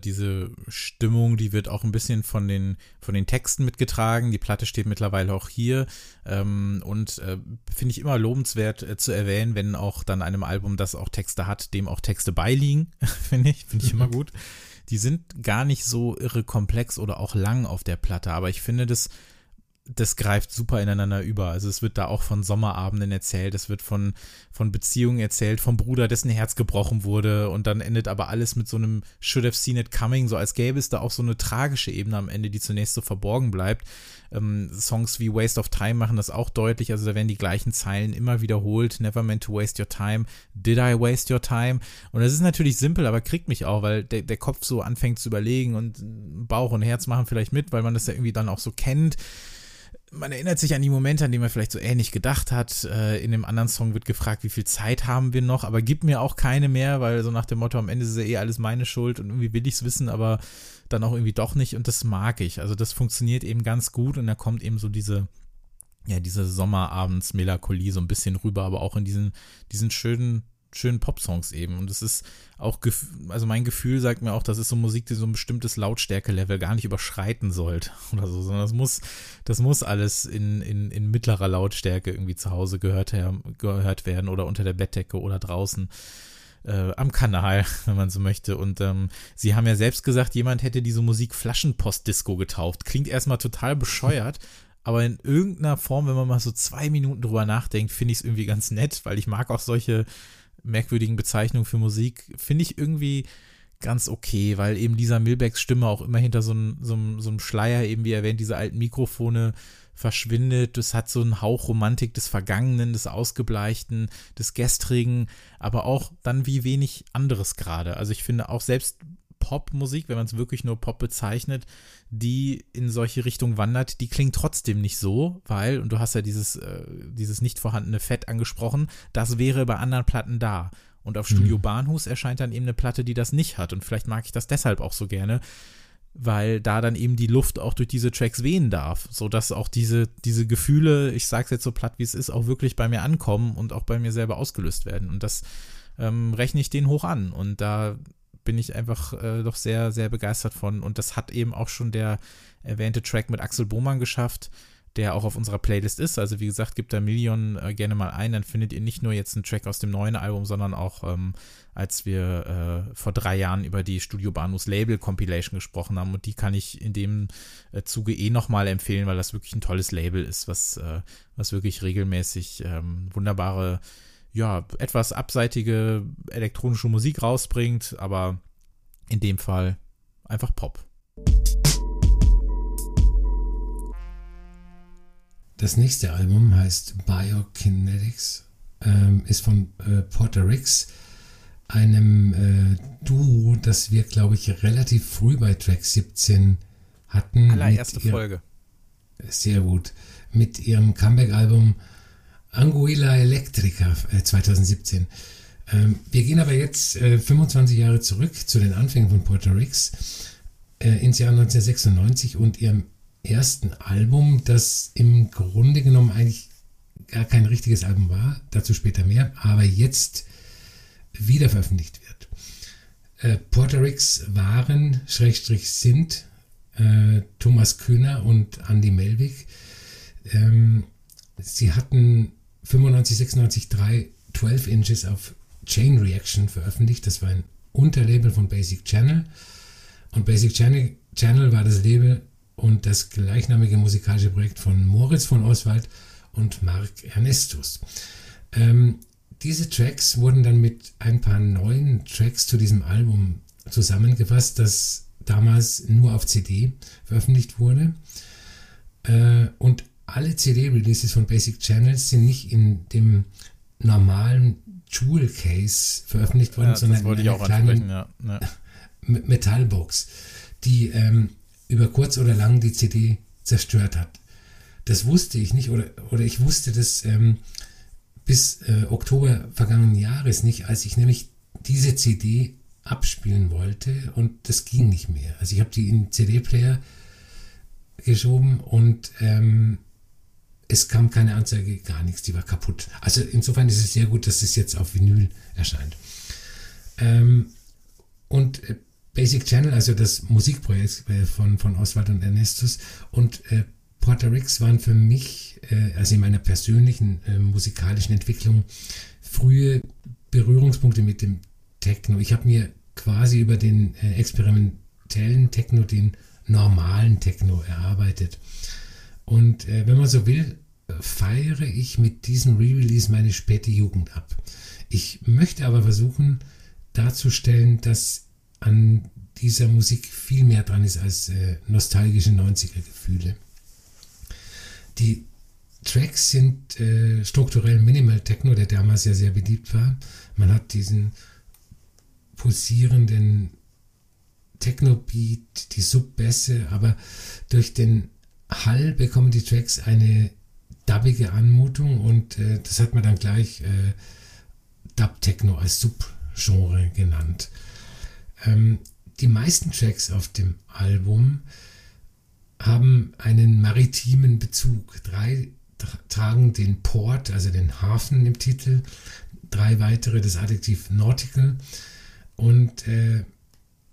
Stimmung, die wird auch ein bisschen von den Texten mitgetragen. Die Platte steht mittlerweile auch hier. Und finde ich immer lobenswert zu erwähnen, wenn auch dann einem Album, das auch Texte hat, dem auch Texte beiliegen, finde ich immer gut. Die sind gar nicht so irre komplex oder auch lang auf der Platte, aber ich finde, das greift super ineinander über. Also es wird da auch von Sommerabenden erzählt, es wird von Beziehungen erzählt, vom Bruder, dessen Herz gebrochen wurde und dann endet aber alles mit so einem Should Have Seen It Coming, so als gäbe es da auch so eine tragische Ebene am Ende, die zunächst so verborgen bleibt. Songs wie Waste of Time machen das auch deutlich, also da werden die gleichen Zeilen immer wiederholt, Never meant to waste your time, Did I waste your time? Und das ist natürlich simpel, aber kriegt mich auch, weil der Kopf so anfängt zu überlegen und Bauch und Herz machen vielleicht mit, weil man das ja irgendwie dann auch so kennt. Man erinnert sich an die Momente, an denen man vielleicht so ähnlich gedacht hat. In dem anderen Song wird gefragt, wie viel Zeit haben wir noch, aber gib mir auch keine mehr, weil so nach dem Motto, am Ende ist ja eh alles meine Schuld und irgendwie will ich es wissen, aber dann auch irgendwie doch nicht und das mag ich. Also das funktioniert eben ganz gut und da kommt eben so diese Sommerabendsmelancholie so ein bisschen rüber, aber auch in diesen schönen schönen Popsongs eben. Und es ist auch, also mein Gefühl sagt mir auch, das ist so Musik, die so ein bestimmtes Lautstärke-Level gar nicht überschreiten sollte oder so, sondern das muss alles in mittlerer Lautstärke irgendwie zu Hause gehört werden oder unter der Bettdecke oder draußen am Kanal, wenn man so möchte. Und sie haben ja selbst gesagt, jemand hätte diese Musik Flaschenpost-Disco getauft. Klingt erstmal total bescheuert, aber in irgendeiner Form, wenn man mal so 2 Minuten drüber nachdenkt, finde ich es irgendwie ganz nett, weil ich mag auch solche merkwürdigen Bezeichnungen für Musik, finde ich irgendwie ganz okay, weil eben Lisa Milbecks Stimme auch immer hinter so einem Schleier, eben wie erwähnt, diese alten Mikrofone verschwindet. Das hat so einen Hauch Romantik des Vergangenen, des Ausgebleichten, des Gestrigen, aber auch dann wie wenig anderes gerade. Also ich finde auch selbst Popmusik, wenn man es wirklich nur Pop bezeichnet, die in solche Richtung wandert, die klingt trotzdem nicht so, weil, und du hast ja dieses nicht vorhandene Fett angesprochen, das wäre bei anderen Platten da. Und auf Studio Barnhus erscheint dann eben eine Platte, die das nicht hat. Und vielleicht mag ich das deshalb auch so gerne, weil da dann eben die Luft auch durch diese Tracks wehen darf, sodass auch diese Gefühle, ich sag's jetzt so platt, wie es ist, auch wirklich bei mir ankommen und auch bei mir selber ausgelöst werden. Und das rechne ich denen hoch an. Und da bin ich einfach doch sehr, sehr begeistert von. Und das hat eben auch schon der erwähnte Track mit Axel Boman geschafft, der auch auf unserer Playlist ist. Also wie gesagt, gebt da Miljon gerne mal ein, dann findet ihr nicht nur jetzt einen Track aus dem neuen Album, sondern auch, als wir vor 3 Jahren über die Studio Barnhus Label Compilation gesprochen haben. Und die kann ich in dem Zuge nochmal empfehlen, weil das wirklich ein tolles Label ist, was wirklich regelmäßig wunderbare, ja, etwas abseitige elektronische Musik rausbringt, aber in dem Fall einfach Pop. Das nächste Album heißt Biokinetics, ist von Porter Ricks, einem Duo, das wir, glaube ich, relativ früh bei Track 17 hatten. Allererste Folge. Sehr gut. Mit ihrem Comeback-Album Anguilla Electrica 2017. Wir gehen aber jetzt 25 Jahre zurück zu den Anfängen von Porter Ricks ins Jahr 1996 und ihrem ersten Album, das im Grunde genommen eigentlich gar kein richtiges Album war, dazu später mehr, aber jetzt wieder veröffentlicht wird. Porter Ricks waren, sind Thomas Kühner und Andy Mellwig. Sie hatten 95, 96, 3 12 Inches auf Chain Reaction veröffentlicht. Das war ein Unterlabel von Basic Channel. Und Basic Channel war das Label und das gleichnamige musikalische Projekt von Moritz von Oswald und Marc Ernestus. Diese Tracks wurden dann mit ein paar neuen Tracks zu diesem Album zusammengefasst, das damals nur auf CD veröffentlicht wurde. Und alle CD-Releases von Basic Channels sind nicht in dem normalen Jewel-Case veröffentlicht worden, sondern in einer kleinen Metallbox, die über kurz oder lang die CD zerstört hat. Das wusste ich nicht oder ich wusste das bis Oktober vergangenen Jahres nicht, als ich nämlich diese CD abspielen wollte und das ging nicht mehr. Also ich habe die in den CD-Player geschoben und es kam keine Anzeige, gar nichts, die war kaputt. Also insofern ist es sehr gut, dass es jetzt auf Vinyl erscheint. Und Basic Channel, also das Musikprojekt von Oswald und Ernestus und Porter Ricks waren für mich, also in meiner persönlichen musikalischen Entwicklung, frühe Berührungspunkte mit dem Techno. Ich habe mir quasi über den experimentellen Techno den normalen Techno erarbeitet. Und wenn man so will, feiere ich mit diesem Re-Release meine späte Jugend ab. Ich möchte aber versuchen darzustellen, dass an dieser Musik viel mehr dran ist als nostalgische 90er-Gefühle. Die Tracks sind strukturell Minimal Techno, der damals ja sehr beliebt war. Man hat diesen pulsierenden Techno-Beat, die Sub-Bässe, aber durch den Hall bekommen die Tracks eine dubbige Anmutung und das hat man dann gleich Dub-Techno als Subgenre genannt. Die meisten Tracks auf dem Album haben einen maritimen Bezug. 3 tragen den Port, also den Hafen im Titel. drei weitere das Adjektiv nautical. Und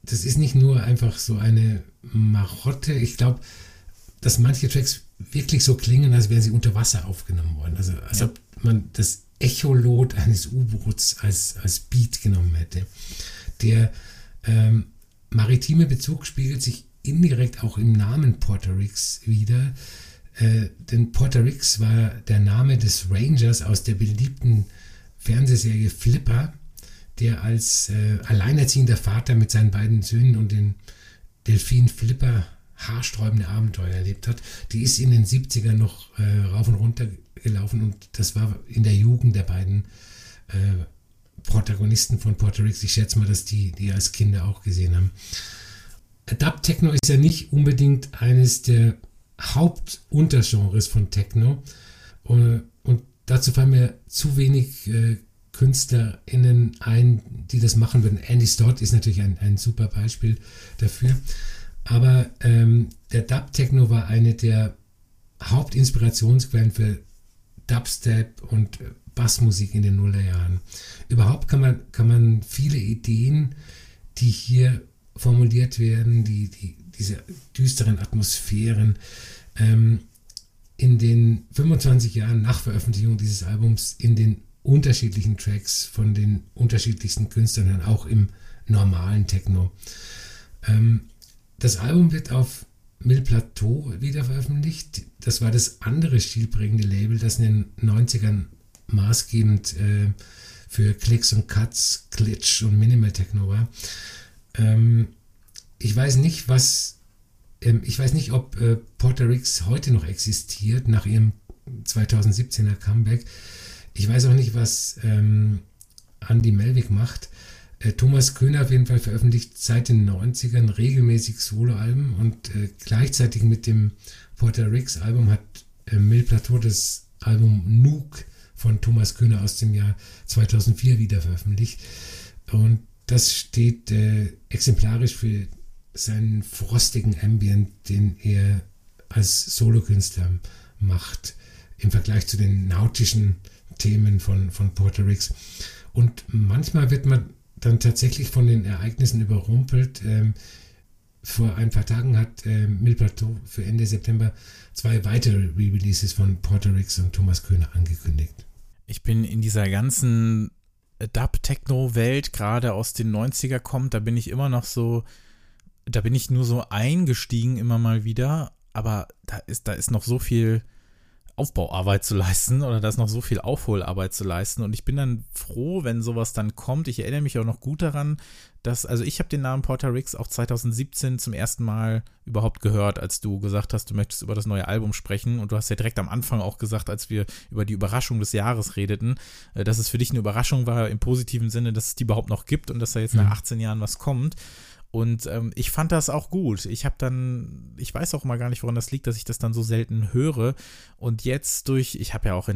das ist nicht nur einfach so eine Marotte. Ich glaube, dass manche Tracks wirklich so klingen, als wären sie unter Wasser aufgenommen worden. Also als ob man das Echolot eines U-Boots als Beat genommen hätte. Der maritime Bezug spiegelt sich indirekt auch im Namen Porter Ricks wieder. Denn Porter Ricks war der Name des Rangers aus der beliebten Fernsehserie Flipper, der als alleinerziehender Vater mit seinen beiden Söhnen und den Delfin Flipper haarsträubende Abenteuer erlebt hat. Die ist in den 70ern noch rauf und runter gelaufen und das war in der Jugend der beiden Protagonisten von Porter Ricks. Ich schätze mal, dass die als Kinder auch gesehen haben. Dub Techno ist ja nicht unbedingt eines der Hauptuntergenres von Techno und dazu fallen mir zu wenig KünstlerInnen ein, die das machen würden. Andy Stott ist natürlich ein super Beispiel dafür, aber der Dub Techno war eine der Hauptinspirationsquellen für Dubstep und Bassmusik in den Nullerjahren. Überhaupt kann man viele Ideen, die hier formuliert werden, diese düsteren Atmosphären, in den 25 Jahren nach Veröffentlichung dieses Albums in den unterschiedlichen Tracks von den unterschiedlichsten Künstlern, auch im normalen Techno. Das Album wird auf Mille Plateaux wieder veröffentlicht. Das war das andere stilprägende Label, das in den 90ern maßgebend für Klicks und Cuts, Glitch und Minimal Techno war. Ich weiß nicht, ob Porter Ricks heute noch existiert nach ihrem 2017er Comeback. Ich weiß auch nicht, was Andy Mellwig macht. Thomas Kühner auf jeden Fall veröffentlicht seit den 90ern regelmäßig Soloalben und gleichzeitig mit dem Porter Ricks Album hat Mille Plateaux das Album Nuke von Thomas Kühner aus dem Jahr 2004 wieder veröffentlicht. Und das steht exemplarisch für seinen frostigen Ambient, den er als Solokünstler macht, im Vergleich zu den nautischen Themen von Porter Ricks. Und manchmal wird man dann tatsächlich von den Ereignissen überrumpelt. Vor ein paar Tagen hat Mille Plateaux für Ende September 2 weitere Re-Releases von Porter Ricks und Thomas Kühner angekündigt. Ich bin in dieser ganzen Dub-Techno-Welt gerade aus den 90er kommt, da bin ich nur so eingestiegen immer mal wieder, aber da ist noch so viel Aufbauarbeit zu leisten oder da ist noch so viel Aufholarbeit zu leisten und ich bin dann froh, wenn sowas dann kommt. Ich erinnere mich auch noch gut daran, also ich habe den Namen Porter Ricks auch 2017 zum ersten Mal überhaupt gehört, als du gesagt hast, du möchtest über das neue Album sprechen und du hast ja direkt am Anfang auch gesagt, als wir über die Überraschung des Jahres redeten, dass es für dich eine Überraschung war im positiven Sinne, dass es die überhaupt noch gibt und dass da jetzt nach 18 Jahren was kommt. Und ich fand das auch gut. Ich weiß auch mal gar nicht, woran das liegt, dass ich das dann so selten höre. Und jetzt ich habe ja auch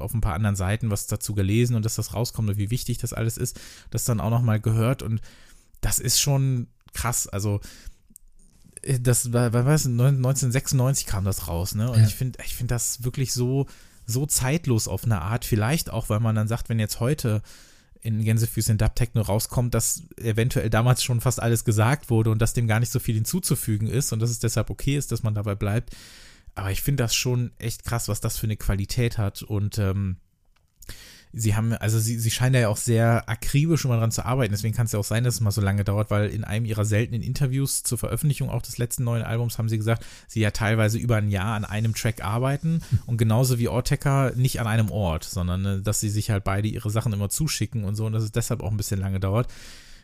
auf ein paar anderen Seiten was dazu gelesen und dass das rauskommt und wie wichtig das alles ist, das dann auch nochmal gehört. Und das ist schon krass. Also, das war, 1996 kam das raus, ne? Und ja. Ich finde das wirklich so zeitlos auf eine Art. Vielleicht auch, weil man dann sagt, wenn jetzt heute in Gänsefüßchen Dub Techno rauskommt, dass eventuell damals schon fast alles gesagt wurde und dass dem gar nicht so viel hinzuzufügen ist und dass es deshalb okay ist, dass man dabei bleibt. Aber ich finde das schon echt krass, was das für eine Qualität hat und sie scheinen da ja auch sehr akribisch immer dran zu arbeiten, deswegen kann es ja auch sein, dass es mal so lange dauert, weil in einem ihrer seltenen Interviews zur Veröffentlichung auch des letzten neuen Albums haben sie gesagt, sie ja teilweise über ein Jahr an einem Track arbeiten und genauso wie Ortecker nicht an einem Ort, sondern dass sie sich halt beide ihre Sachen immer zuschicken und so und dass es deshalb auch ein bisschen lange dauert.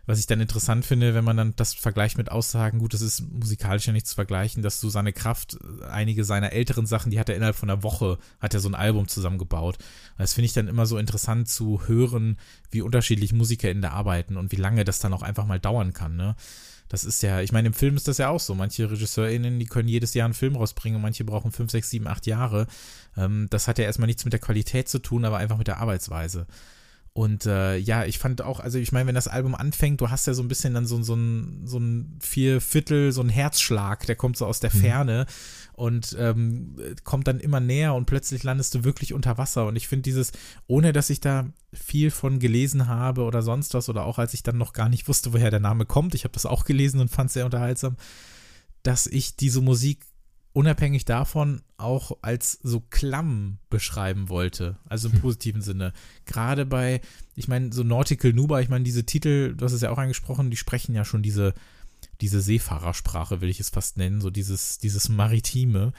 Was ich dann interessant finde, wenn man dann das vergleicht mit Aussagen, gut, das ist musikalisch ja nicht zu vergleichen, dass Suzanne Kraft einige seiner älteren Sachen, die hat er innerhalb von einer Woche, so ein Album zusammengebaut. Das finde ich dann immer so interessant zu hören, wie unterschiedlich MusikerInnen da arbeiten und wie lange das dann auch einfach mal dauern kann, ne? Das ist ja, ich meine, im Film ist das ja auch so. Manche RegisseurInnen, die können jedes Jahr einen Film rausbringen und manche brauchen 5, 6, 7, 8 Jahre. Das hat ja erstmal nichts mit der Qualität zu tun, aber einfach mit der Arbeitsweise. Und ja, ich fand auch, also ich meine, wenn das Album anfängt, du hast ja so ein bisschen dann so ein Vierviertel, so ein Herzschlag, der kommt so aus der Ferne und kommt dann immer näher und plötzlich landest du wirklich unter Wasser. Und ich finde dieses, ohne dass ich da viel von gelesen habe oder sonst was, oder auch als ich dann noch gar nicht wusste, woher der Name kommt, ich habe das auch gelesen und fand es sehr unterhaltsam, dass ich diese Musik unabhängig davon auch als so klamm beschreiben wollte, also im positiven Sinne. Gerade bei, ich meine, so Nautical Nuba, ich meine, diese Titel, du hast es ja auch angesprochen, die sprechen ja schon diese Seefahrersprache, will ich es fast nennen, so dieses Maritime.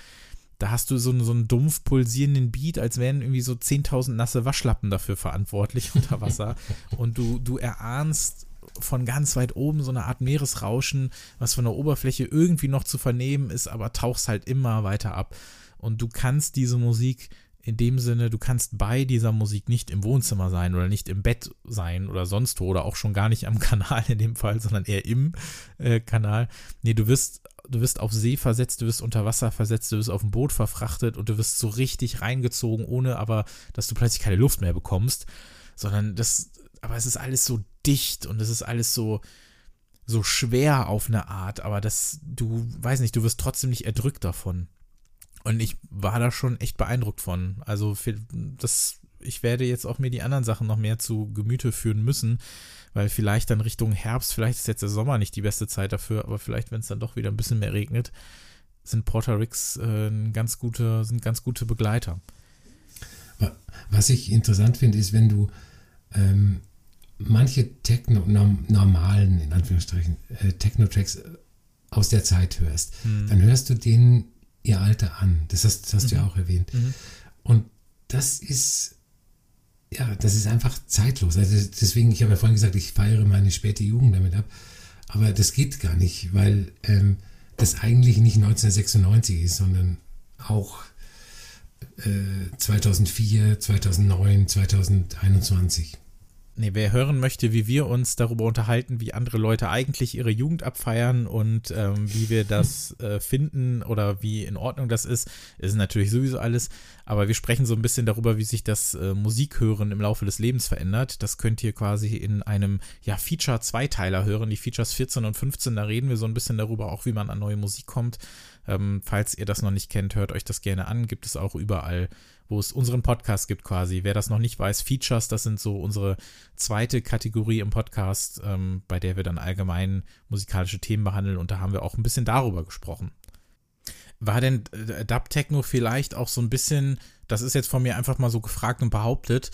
Da hast du so einen dumpf pulsierenden Beat, als wären irgendwie so 10.000 nasse Waschlappen dafür verantwortlich unter Wasser. Und du erahnst von ganz weit oben so eine Art Meeresrauschen, was von der Oberfläche irgendwie noch zu vernehmen ist, aber tauchst halt immer weiter ab. Und du kannst diese Musik in dem Sinne, du kannst bei dieser Musik nicht im Wohnzimmer sein oder nicht im Bett sein oder sonst wo oder auch schon gar nicht am Kanal in dem Fall, sondern eher im Kanal. Nee, du wirst auf See versetzt, du wirst unter Wasser versetzt, du wirst auf dem Boot verfrachtet und du wirst so richtig reingezogen, ohne aber, dass du plötzlich keine Luft mehr bekommst, sondern das, aber es ist alles so dicht und es ist alles so schwer auf eine Art, aber das, du, weiß nicht, du wirst trotzdem nicht erdrückt davon. Und ich war da schon echt beeindruckt von. Also ich werde jetzt auch mir die anderen Sachen noch mehr zu Gemüte führen müssen, weil vielleicht dann Richtung Herbst, vielleicht ist jetzt der Sommer nicht die beste Zeit dafür, aber vielleicht, wenn es dann doch wieder ein bisschen mehr regnet, sind Porter Ricks ganz gute Begleiter. Was ich interessant finde, ist, wenn du manche normalen, in Anführungsstrichen, Techno-Tracks aus der Zeit hörst, dann hörst du denen ihr Alter an. Das hast du ja auch erwähnt. Und das ist einfach zeitlos. Also deswegen, ich habe ja vorhin gesagt, ich feiere meine späte Jugend damit ab, aber das geht gar nicht, weil das eigentlich nicht 1996 ist, sondern auch 2004, 2009, 2021. Nee, wer hören möchte, wie wir uns darüber unterhalten, wie andere Leute eigentlich ihre Jugend abfeiern und wie wir das finden oder wie in Ordnung das ist natürlich sowieso alles. Aber wir sprechen so ein bisschen darüber, wie sich das Musikhören im Laufe des Lebens verändert. Das könnt ihr quasi in einem Feature-Zweiteiler hören, die Features 14 und 15. Da reden wir so ein bisschen darüber, auch wie man an neue Musik kommt. Falls ihr das noch nicht kennt, hört euch das gerne an. Gibt es auch überall, wo es unseren Podcast gibt quasi. Wer das noch nicht weiß, Features, das sind so unsere zweite Kategorie im Podcast, bei der wir dann allgemein musikalische Themen behandeln und da haben wir auch ein bisschen darüber gesprochen. War denn Dub Techno vielleicht auch so ein bisschen, das ist jetzt von mir einfach mal so gefragt und behauptet,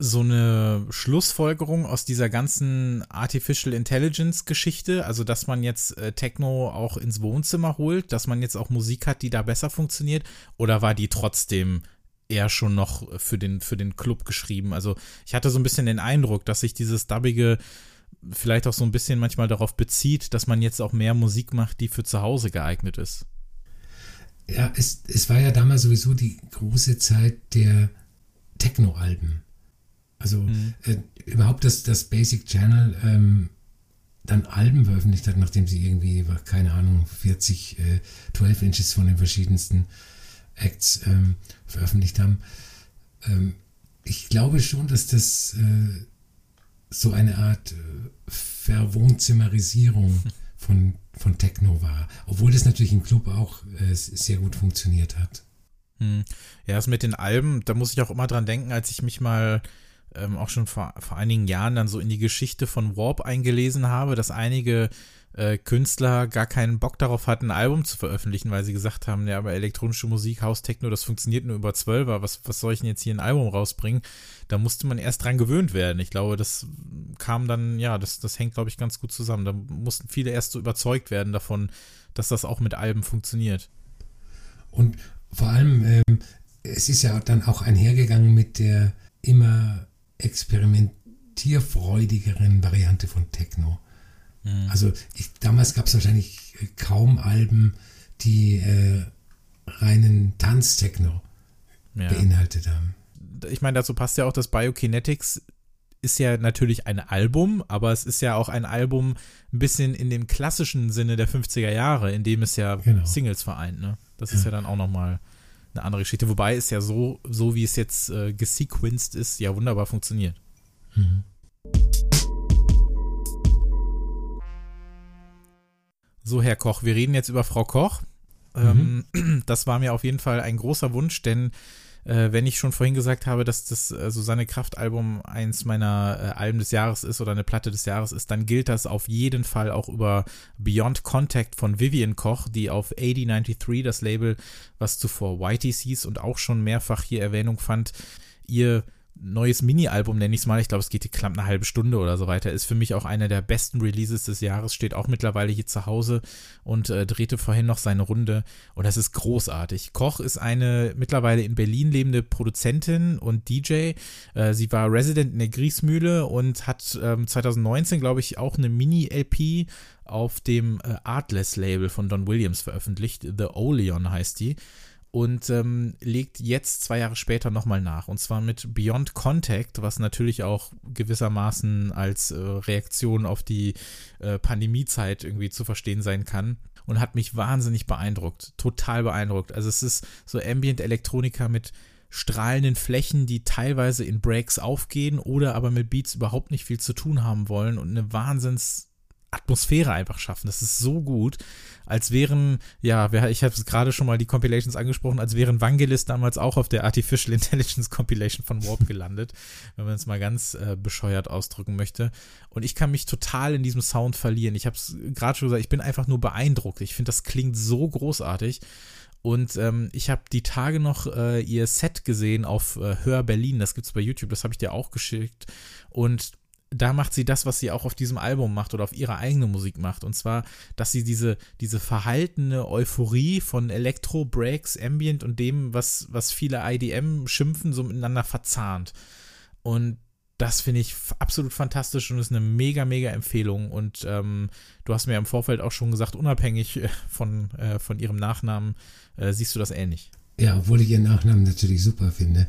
so eine Schlussfolgerung aus dieser ganzen Artificial Intelligence Geschichte, also dass man jetzt Techno auch ins Wohnzimmer holt, dass man jetzt auch Musik hat, die da besser funktioniert, oder war die trotzdem eher schon noch für den Club geschrieben? Also ich hatte so ein bisschen den Eindruck, dass sich dieses Dubbige vielleicht auch so ein bisschen manchmal darauf bezieht, dass man jetzt auch mehr Musik macht, die für zu Hause geeignet ist. Ja, es war ja damals sowieso die große Zeit der Techno-Alben. Also überhaupt, dass das Basic Channel dann Alben veröffentlicht hat, nachdem sie irgendwie, keine Ahnung, 40 12 Inches von den verschiedensten Acts veröffentlicht haben. Ich glaube schon, dass das so eine Art Verwohnzimmerisierung von Techno war, obwohl das natürlich im Club auch sehr gut funktioniert hat. Ja, das mit den Alben, da muss ich auch immer dran denken, als ich mich mal auch schon vor einigen Jahren dann so in die Geschichte von Warp eingelesen habe, dass einige Künstler gar keinen Bock darauf hatten, ein Album zu veröffentlichen, weil sie gesagt haben, ja, aber elektronische Musik, House-Techno, das funktioniert nur über 12er, was soll ich denn jetzt hier ein Album rausbringen? Da musste man erst dran gewöhnt werden. Ich glaube, das kam dann, ja, das hängt, glaube ich, ganz gut zusammen. Da mussten viele erst so überzeugt werden davon, dass das auch mit Alben funktioniert. Und vor allem, es ist ja dann auch einhergegangen mit der immer experimentierfreudigeren Variante von Techno. Also damals gab es wahrscheinlich kaum Alben, die reinen Tanztechno beinhaltet haben. Ich meine, dazu passt ja auch, dass Biokinetics ist ja natürlich ein Album, aber es ist ja auch ein Album ein bisschen in dem klassischen Sinne der 50er Jahre, in dem es ja Singles vereint. Ne? Das ist ja dann auch nochmal eine andere Geschichte. Wobei es ja so wie es jetzt gesequenced ist, ja wunderbar funktioniert. So, Herr Koch, wir reden jetzt über Frau Koch. Das war mir auf jeden Fall ein großer Wunsch, denn wenn ich schon vorhin gesagt habe, dass das Suzanne Kraft-Album eins meiner Alben des Jahres ist oder eine Platte des Jahres ist, dann gilt das auf jeden Fall auch über Beyond Contact von Vivian Koch, die auf AD93, das Label, was zuvor Whitey's hieß und auch schon mehrfach hier Erwähnung fand, ihr neues Mini-Album, nenne ich es mal, ich glaube, es geht knapp eine halbe Stunde oder so weiter, ist für mich auch einer der besten Releases des Jahres, steht auch mittlerweile hier zu Hause und drehte vorhin noch seine Runde und das ist großartig. Koch ist eine mittlerweile in Berlin lebende Produzentin und DJ, sie war Resident in der Griesmühle und hat 2019, glaube ich, auch eine Mini-LP auf dem Artless-Label von Don Williams veröffentlicht, The Oleon heißt die. Und legt jetzt 2 Jahre später nochmal nach. Und zwar mit Beyond Contact, was natürlich auch gewissermaßen als Reaktion auf die Pandemiezeit irgendwie zu verstehen sein kann. Und hat mich wahnsinnig beeindruckt. Total beeindruckt. Also es ist so Ambient-Elektronika mit strahlenden Flächen, die teilweise in Breaks aufgehen oder aber mit Beats überhaupt nicht viel zu tun haben wollen. Und eine Wahnsinns-Atmosphäre einfach schaffen. Das ist so gut, als wären, ja, ich habe es gerade schon mal die Compilations angesprochen, als wären Vangelis damals auch auf der Artificial Intelligence Compilation von Warp gelandet, wenn man es mal ganz bescheuert ausdrücken möchte. Und ich kann mich total in diesem Sound verlieren. Ich habe es gerade schon gesagt, ich bin einfach nur beeindruckt. Ich finde, das klingt so großartig. Und ich habe die Tage noch ihr Set gesehen auf Hör Berlin. Das gibt's bei YouTube, das habe ich dir auch geschickt. Und da macht sie das, was sie auch auf diesem Album macht oder auf ihrer eigenen Musik macht. Und zwar, dass sie diese verhaltene Euphorie von Elektro, Breaks, Ambient und dem, was viele IDM schimpfen, so miteinander verzahnt. Und das finde ich absolut fantastisch und ist eine mega, mega Empfehlung. Und du hast mir im Vorfeld auch schon gesagt, unabhängig von ihrem Nachnamen siehst du das ähnlich. Ja, obwohl ich ihren Nachnamen natürlich super finde.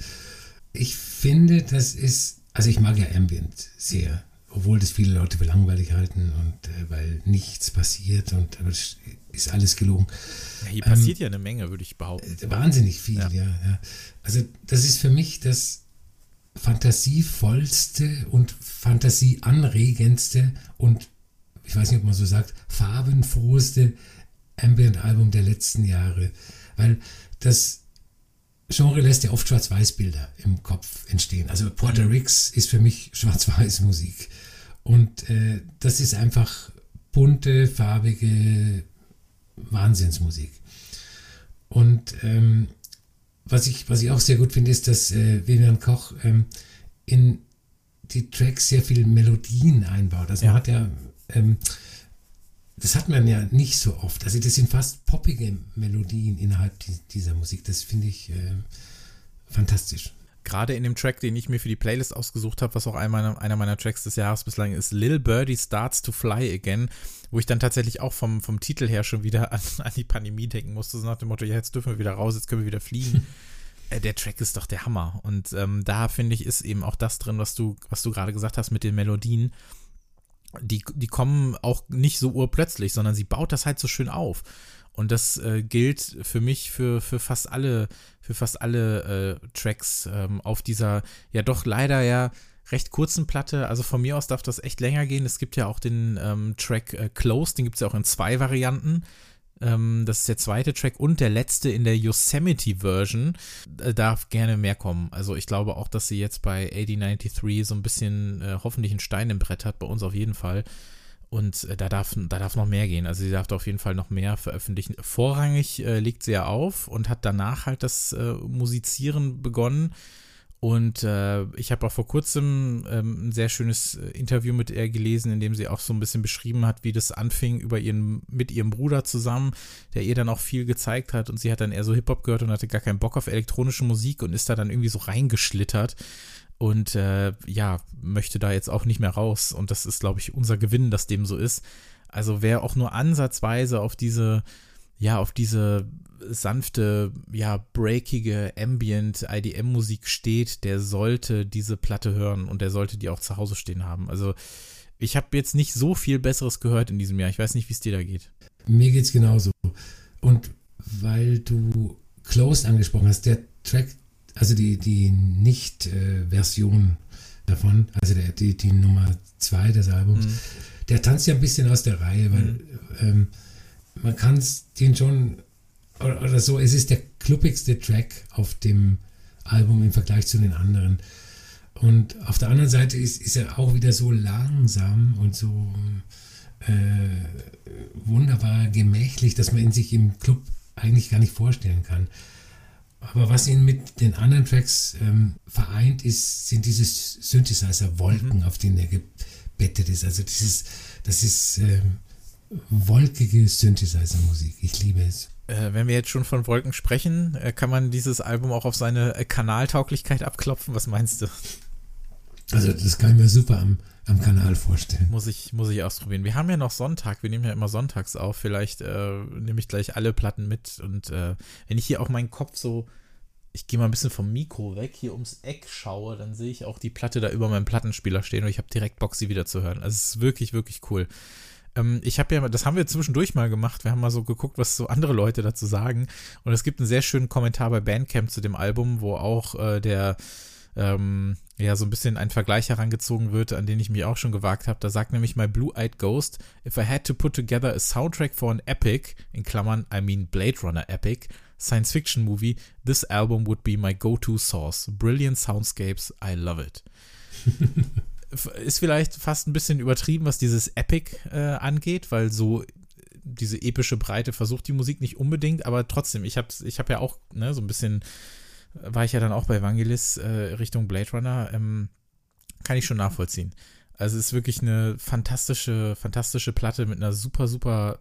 Ich finde, das ist... Also ich mag ja Ambient sehr, obwohl das viele Leute für langweilig halten und weil nichts passiert und ist alles gelogen. Ja, hier passiert ja eine Menge, würde ich behaupten. Wahnsinnig viel, ja. Also das ist für mich das fantasievollste und fantasieanregendste und, ich weiß nicht, ob man so sagt, farbenfroheste Ambient-Album der letzten Jahre, weil das... Genre lässt ja oft Schwarz-Weiß-Bilder im Kopf entstehen. Also Porter Ricks ist für mich Schwarz-Weiß-Musik. Und das ist einfach bunte, farbige Wahnsinnsmusik. Und was ich auch sehr gut finde, ist, dass Vivian Koch in die Tracks sehr viel Melodien einbaut. Also man hat ja... das hat man ja nicht so oft. Also das sind fast poppige Melodien innerhalb dieser Musik. Das finde ich fantastisch. Gerade in dem Track, den ich mir für die Playlist ausgesucht habe, was auch einer meiner Tracks des Jahres bislang ist, Little Birdie Starts to Fly Again, wo ich dann tatsächlich auch vom Titel her schon wieder an die Pandemie denken musste, so nach dem Motto, ja, jetzt dürfen wir wieder raus, jetzt können wir wieder fliegen. Der Track ist doch der Hammer. Und da, finde ich, ist eben auch das drin, was du gerade gesagt hast mit den Melodien. Die kommen auch nicht so urplötzlich, sondern sie baut das halt so schön auf. Und das gilt für mich für fast alle Tracks auf dieser ja doch leider ja recht kurzen Platte. Also von mir aus darf das echt länger gehen. Es gibt ja auch den Track Close, den gibt es ja auch in 2 Varianten. Das ist der zweite Track und der letzte in der Yosemite-Version. Darf gerne mehr kommen. Also ich glaube auch, dass sie jetzt bei AD93 so ein bisschen hoffentlich einen Stein im Brett hat, bei uns auf jeden Fall. Und da darf noch mehr gehen. Also sie darf da auf jeden Fall noch mehr veröffentlichen. Vorrangig legt sie ja auf und hat danach halt das Musizieren begonnen. Und ich habe auch vor kurzem ein sehr schönes Interview mit ihr gelesen, in dem sie auch so ein bisschen beschrieben hat, wie das anfing mit ihrem Bruder zusammen, der ihr dann auch viel gezeigt hat. Und sie hat dann eher so Hip-Hop gehört und hatte gar keinen Bock auf elektronische Musik und ist da dann irgendwie so reingeschlittert. Und möchte da jetzt auch nicht mehr raus. Und das ist, glaube ich, unser Gewinn, dass dem so ist. Also wer auch nur ansatzweise auf diese sanfte, breakige Ambient-IDM-Musik steht, der sollte diese Platte hören und der sollte die auch zu Hause stehen haben. Also ich habe jetzt nicht so viel Besseres gehört in diesem Jahr. Ich weiß nicht, wie es dir da geht. Mir geht's genauso. Und weil du Closed angesprochen hast, der Track, also die Nicht-Version davon, also die Nummer 2 des Albums, der tanzt ja ein bisschen aus der Reihe, weil man kann den schon, oder so, es ist der kluppigste Track auf dem Album im Vergleich zu den anderen. Und auf der anderen Seite ist er auch wieder so langsam und so wunderbar gemächlich, dass man ihn sich im Club eigentlich gar nicht vorstellen kann. Aber was ihn mit den anderen Tracks vereint, sind diese Synthesizer-Wolken, auf denen er gebettet ist. Also das ist wolkige Synthesizer-Musik. Ich liebe es. Wenn wir jetzt schon von Wolken sprechen, kann man dieses Album auch auf seine Kanaltauglichkeit abklopfen? Was meinst du? Also das kann ich mir super am Kanal vorstellen. Muss ich ausprobieren. Wir haben ja noch Sonntag, wir nehmen ja immer sonntags auf. Vielleicht nehme ich gleich alle Platten mit. Und wenn ich hier auch meinen Kopf so, ich gehe mal ein bisschen vom Mikro weg, hier ums Eck schaue, dann sehe ich auch die Platte da über meinem Plattenspieler stehen und ich habe direkt Bock, sie wieder zu hören. Also es ist wirklich, wirklich cool. Ich habe ja, das haben wir zwischendurch mal gemacht, wir haben mal so geguckt, was so andere Leute dazu sagen, und es gibt einen sehr schönen Kommentar bei Bandcamp zu dem Album, wo auch so ein bisschen ein Vergleich herangezogen wird, an den ich mich auch schon gewagt habe. Da sagt nämlich My Blue-Eyed Ghost, if I had to put together a soundtrack for an epic, in Klammern, I mean Blade Runner epic, Science-Fiction movie, this album would be my go-to source. Brilliant soundscapes, I love it. Ist vielleicht fast ein bisschen übertrieben, was dieses Epic angeht, weil so diese epische Breite versucht die Musik nicht unbedingt, aber trotzdem, ich hab ja auch, ne, so ein bisschen, war ich ja dann auch bei Vangelis Richtung Blade Runner, kann ich schon nachvollziehen. Also es ist wirklich eine fantastische Platte mit einer super, super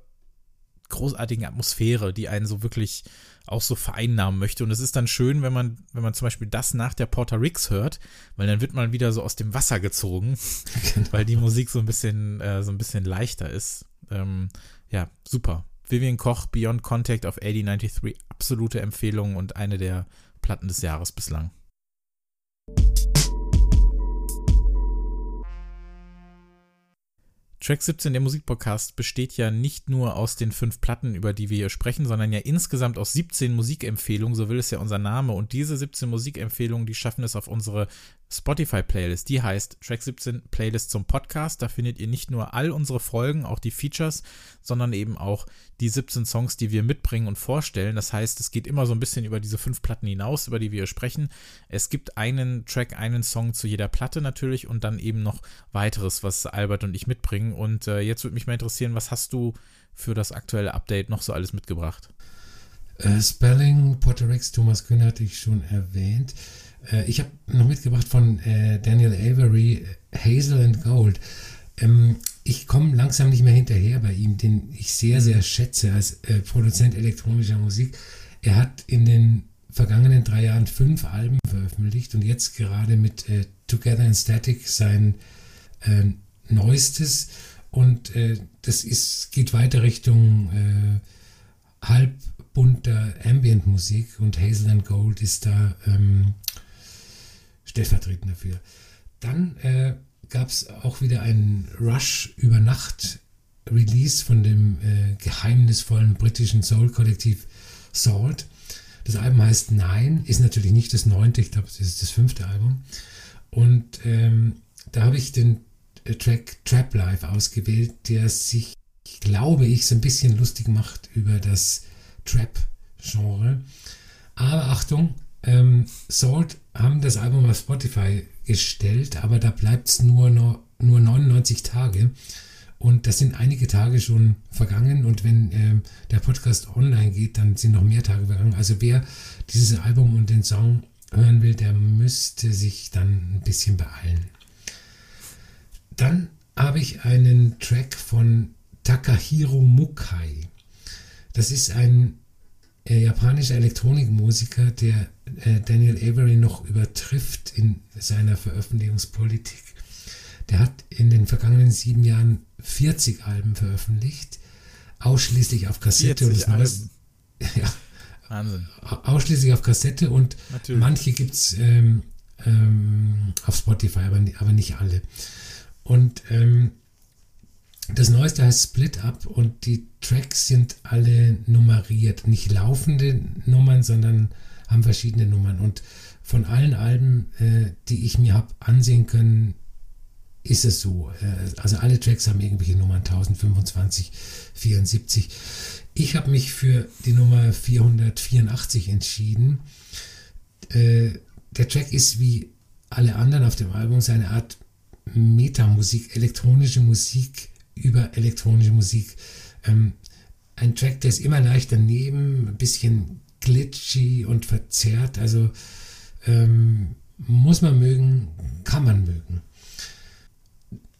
großartigen Atmosphäre, die einen so wirklich auch so vereinnahmen möchte. Und es ist dann schön, wenn man zum Beispiel das nach der Porter Ricks hört, weil dann wird man wieder so aus dem Wasser gezogen, weil die Musik so ein bisschen leichter ist. Ja, super. Vivian Koch, Beyond Contact auf AD93, absolute Empfehlung und eine der Platten des Jahres bislang. Track 17 der Musikpodcast besteht ja nicht nur aus den 5 Platten, über die wir hier sprechen, sondern ja insgesamt aus 17 Musikempfehlungen, so will es ja unser Name. Und diese 17 Musikempfehlungen, die schaffen es auf unsere Spotify-Playlist. Die heißt Track 17 Playlist zum Podcast. Da findet ihr nicht nur all unsere Folgen, auch die Features, sondern eben auch die 17 Songs, die wir mitbringen und vorstellen. Das heißt, es geht immer so ein bisschen über diese 5 Platten hinaus, über die wir hier sprechen. Es gibt einen Track, einen Song zu jeder Platte natürlich und dann eben noch weiteres, was Albert und ich mitbringen. Und jetzt würde mich mal interessieren, was hast du für das aktuelle Update noch so alles mitgebracht? Spellling, Porter Ricks, Thomas Kühner hatte ich schon erwähnt. Ich habe noch mitgebracht von Daniel Avery, Hazel and Gold. Ich komme langsam nicht mehr hinterher bei ihm, den ich sehr, sehr schätze als Produzent elektronischer Musik. Er hat in den vergangenen 3 Jahren 5 Alben veröffentlicht und jetzt gerade mit Together in Static sein Neuestes, und geht weiter Richtung halbbunter Ambient-Musik, und Hazel and Gold ist da stellvertretend dafür. Dann gab es auch wieder einen Rush über Nacht Release von dem geheimnisvollen britischen Soul-Kollektiv Sword. Das Album heißt Nein, ist natürlich nicht das 9., ich glaube, es ist das 5. Album, und da habe ich den Track Trap Life ausgewählt, der sich, glaube ich, so ein bisschen lustig macht über das Trap-Genre. Aber Achtung, Salt haben das Album auf Spotify gestellt, aber da bleibt es nur 99 Tage. Und das sind einige Tage schon vergangen, und wenn der Podcast online geht, dann sind noch mehr Tage vergangen. Also wer dieses Album und den Song hören will, der müsste sich dann ein bisschen beeilen. Dann habe ich einen Track von Takahiro Mukai. Das ist ein japanischer Elektronikmusiker, der Daniel Avery noch übertrifft in seiner Veröffentlichungspolitik. Der hat in den vergangenen 7 Jahren 40 Alben veröffentlicht, ausschließlich auf Kassette. 40 und das Alben. Ja, Wahnsinn. Ausschließlich auf Kassette, und natürlich, manche gibt es auf Spotify, aber nicht alle. Und das Neueste heißt Split Up, und die Tracks sind alle nummeriert. Nicht laufende Nummern, sondern haben verschiedene Nummern. Und von allen Alben, die ich mir habe ansehen können, ist es so. Also alle Tracks haben irgendwelche Nummern 1025, 74. Ich habe mich für die Nummer 484 entschieden. Der Track ist wie alle anderen auf dem Album seine Art Metamusik, elektronische Musik über elektronische Musik. Ein Track, der ist immer leicht daneben, ein bisschen glitchy und verzerrt, also muss man mögen, kann man mögen.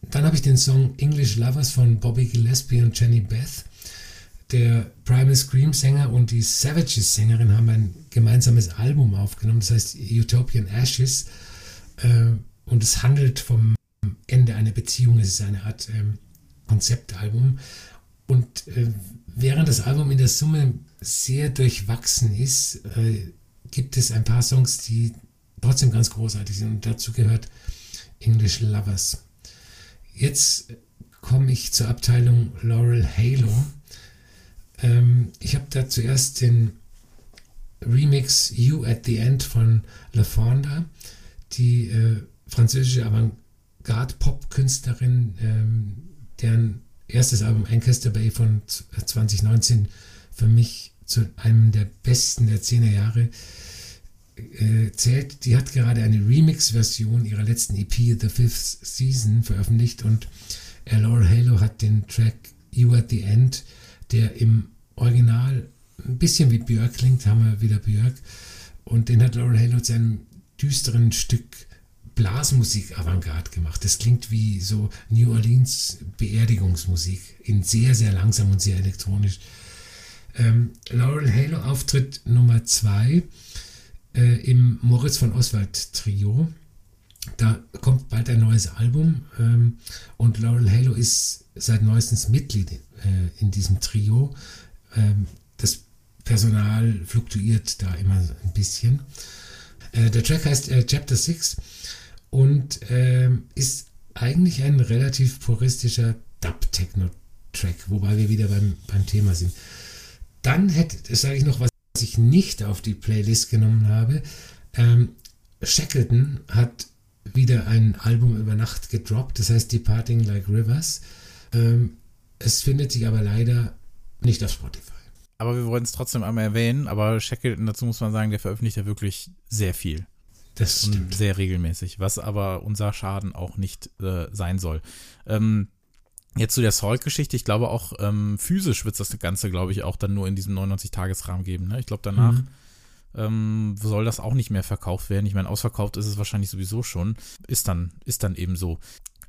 Dann habe ich den Song English Lovers von Bobby Gillespie und Jenny Beth. Der Primal Scream Sänger und die Savages Sängerin haben ein gemeinsames Album aufgenommen, das heißt Utopian Ashes, und es handelt vom Ende einer Beziehung, es ist eine Art Konzeptalbum. Und während das Album in der Summe sehr durchwachsen ist, gibt es ein paar Songs, die trotzdem ganz großartig sind, und dazu gehört English Lovers. Jetzt komme ich zur Abteilung Laurel Halo. Ich habe da zuerst den Remix You at the End von La Fonda, die französische Avantgarde-Pop-Künstlerin, deren erstes Album Ancaster Bay von 2019 für mich zu einem der besten der 10er Jahre zählt. Die hat gerade eine Remix-Version ihrer letzten EP The Fifth Season veröffentlicht, und Laurel Halo hat den Track You at the End, der im Original ein bisschen wie Björk klingt, haben wir wieder Björk, und den hat Laurel Halo zu einem düsteren Stück Blasmusik-Avantgarde gemacht. Das klingt wie so New Orleans Beerdigungsmusik, in sehr, sehr langsam und sehr elektronisch. Laurel Halo Auftritt Nummer 2 im Moritz von Oswald Trio. Da kommt bald ein neues Album, und Laurel Halo ist seit neuestens Mitglied in diesem Trio. Das Personal fluktuiert da immer ein bisschen. Der Track heißt Chapter 6 und ist eigentlich ein relativ puristischer Dub-Techno-Track, wobei wir wieder beim Thema sind. Dann sage ich noch, was ich nicht auf die Playlist genommen habe. Shackleton hat wieder ein Album über Nacht gedroppt, das heißt Departing Like Rivers. Es findet sich aber leider nicht auf Spotify. Aber wir wollen es trotzdem einmal erwähnen, aber Shackleton, dazu muss man sagen, der veröffentlicht ja wirklich sehr viel. Das stimmt. Und sehr regelmäßig, was aber unser Schaden auch nicht sein soll. Jetzt zu der Salt-Geschichte, ich glaube auch physisch wird es das Ganze, glaube ich, auch dann nur in diesem 99-Tages-Rahmen geben. Ne? Ich glaube, danach soll das auch nicht mehr verkauft werden. Ich meine, ausverkauft ist es wahrscheinlich sowieso schon. Ist dann eben so.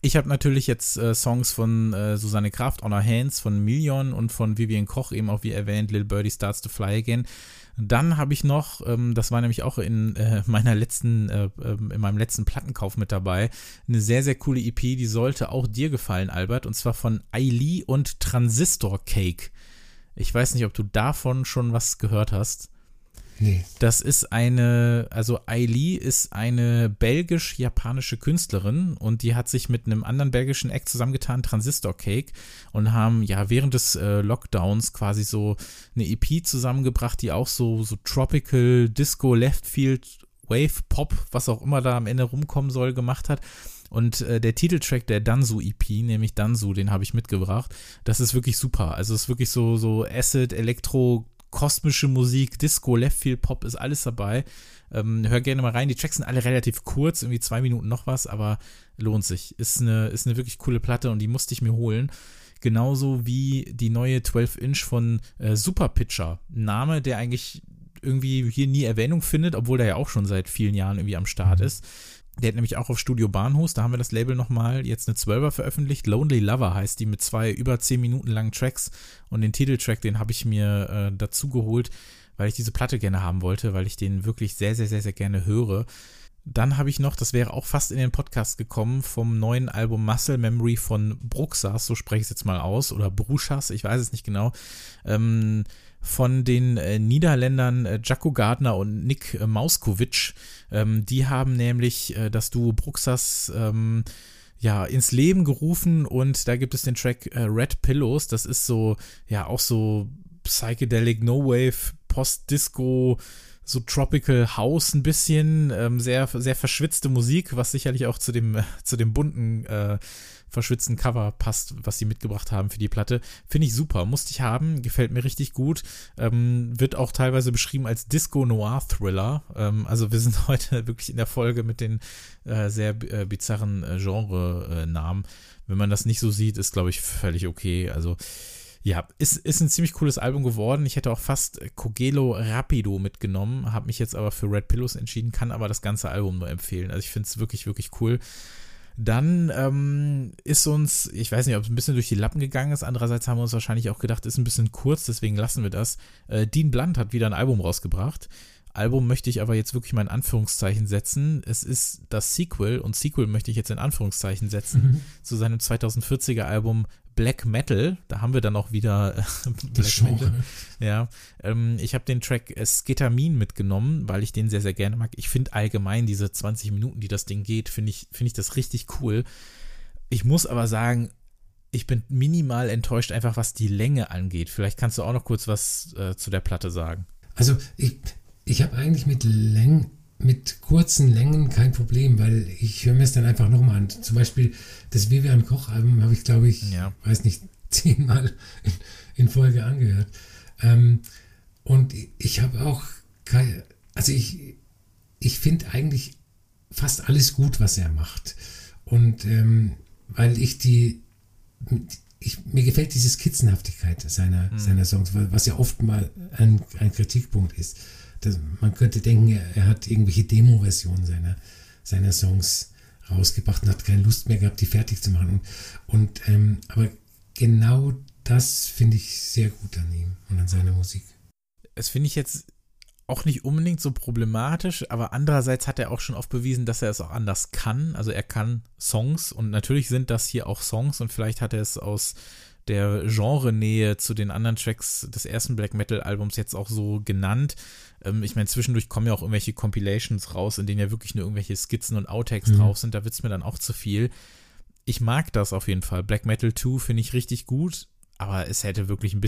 Ich habe natürlich jetzt Songs von Suzanne Kraft, On Our Hands, von Miljon und von Vivian Koch, eben auch wie erwähnt, Little Birdie Starts to Fly Again. Dann habe ich noch, das war nämlich auch in meinem letzten Plattenkauf mit dabei, eine sehr, sehr coole EP, die sollte auch dir gefallen, Albert, und zwar von Ailey und Transistor Cake. Ich weiß nicht, ob du davon schon was gehört hast. Nee. Das ist Ailey ist eine belgisch-japanische Künstlerin, und die hat sich mit einem anderen belgischen Act zusammengetan, Transistor Cake, und haben ja während des Lockdowns quasi so eine EP zusammengebracht, die auch so Tropical, Disco, Leftfield, Wave, Pop, was auch immer da am Ende rumkommen soll, gemacht hat. Und der Titeltrack der Danzu-EP, nämlich Danzu, den habe ich mitgebracht. Das ist wirklich super. Also es ist wirklich so Acid, Elektro, kosmische Musik, Disco, Leftfield, Pop, ist alles dabei. Hör gerne mal rein. Die Tracks sind alle relativ kurz, irgendwie 2 Minuten noch was, aber lohnt sich. Ist eine wirklich coole Platte, und die musste ich mir holen. Genauso wie die neue 12-Inch von Superpitcher. Name, der eigentlich irgendwie hier nie Erwähnung findet, obwohl der ja auch schon seit vielen Jahren irgendwie am Start ist. Der hat nämlich auch auf Studio Barnhus, da haben wir das Label nochmal, jetzt eine 12er veröffentlicht. Lonely Lover heißt die, mit 2 über 10 Minuten langen Tracks. Und den Titeltrack, den habe ich mir dazu geholt, weil ich diese Platte gerne haben wollte, weil ich den wirklich sehr, sehr, sehr, sehr gerne höre. Dann habe ich noch, das wäre auch fast in den Podcast gekommen, vom neuen Album Muscle Memory von Bruxas, so spreche ich es jetzt mal aus, oder Bruchas, ich weiß es nicht genau, von den Niederländern Jaco Gardner und Nick Mauskowitsch. Die haben nämlich das Duo Bruxas ins Leben gerufen, und da gibt es den Track Red Pillows. Das ist so, ja, auch so Psychedelic No Wave, Post-Disco, so Tropical House ein bisschen, sehr, sehr verschwitzte Musik, was sicherlich auch zu dem bunten, verschwitzten Cover passt, was die mitgebracht haben für die Platte. Finde ich super, musste ich haben, gefällt mir richtig gut. Wird auch teilweise beschrieben als Disco-Noir-Thriller. Also wir sind heute wirklich in der Folge mit den sehr bizarren Genre-Namen. Wenn man das nicht so sieht, ist, glaube ich, völlig okay. Also ja, ist ein ziemlich cooles Album geworden. Ich hätte auch fast Cogelo Rapido mitgenommen, habe mich jetzt aber für Red Pillows entschieden, kann aber das ganze Album nur empfehlen. Also ich finde es wirklich, wirklich cool. Dann ist uns, ich weiß nicht, ob es ein bisschen durch die Lappen gegangen ist, andererseits haben wir uns wahrscheinlich auch gedacht, ist ein bisschen kurz, deswegen lassen wir das. Dean Blunt hat wieder ein Album rausgebracht. Album möchte ich aber jetzt wirklich mal in Anführungszeichen setzen. Es ist das Sequel, und Sequel möchte ich jetzt in Anführungszeichen setzen, zu seinem 2040er Album Black Metal, da haben wir dann auch wieder Black Metal. Ja, ich habe den Track Sketamin mitgenommen, weil ich den sehr, sehr gerne mag. Ich finde allgemein diese 20 Minuten, die das Ding geht, finde ich das richtig cool. Ich muss aber sagen, ich bin minimal enttäuscht, einfach was die Länge angeht. Vielleicht kannst du auch noch kurz was zu der Platte sagen. Also ich habe eigentlich mit kurzen Längen kein Problem, weil ich höre mir es dann einfach nochmal an. Zum Beispiel das Vivian Koch-Album habe ich, glaube ich, weiß nicht, 10-mal in Folge angehört. Und ich habe auch keine, also ich finde eigentlich fast alles gut, was er macht. Und weil mir gefällt diese Skizzenhaftigkeit seiner Songs, was ja oft mal ein Kritikpunkt ist. Man könnte denken, er hat irgendwelche Demo-Versionen seiner Songs rausgebracht und hat keine Lust mehr gehabt, die fertig zu machen. Aber genau das finde ich sehr gut an ihm und an seiner Musik. Das finde ich jetzt auch nicht unbedingt so problematisch, aber andererseits hat er auch schon oft bewiesen, dass er es auch anders kann. Also er kann Songs, und natürlich sind das hier auch Songs, und vielleicht hat er es aus der Genre-Nähe zu den anderen Tracks des ersten Black-Metal-Albums jetzt auch so genannt. Ich meine, zwischendurch kommen ja auch irgendwelche Compilations raus, in denen ja wirklich nur irgendwelche Skizzen und Outtakes drauf sind. Da wird es mir dann auch zu viel. Ich mag das auf jeden Fall. Black Metal 2 finde ich richtig gut, aber es hätte wirklich ein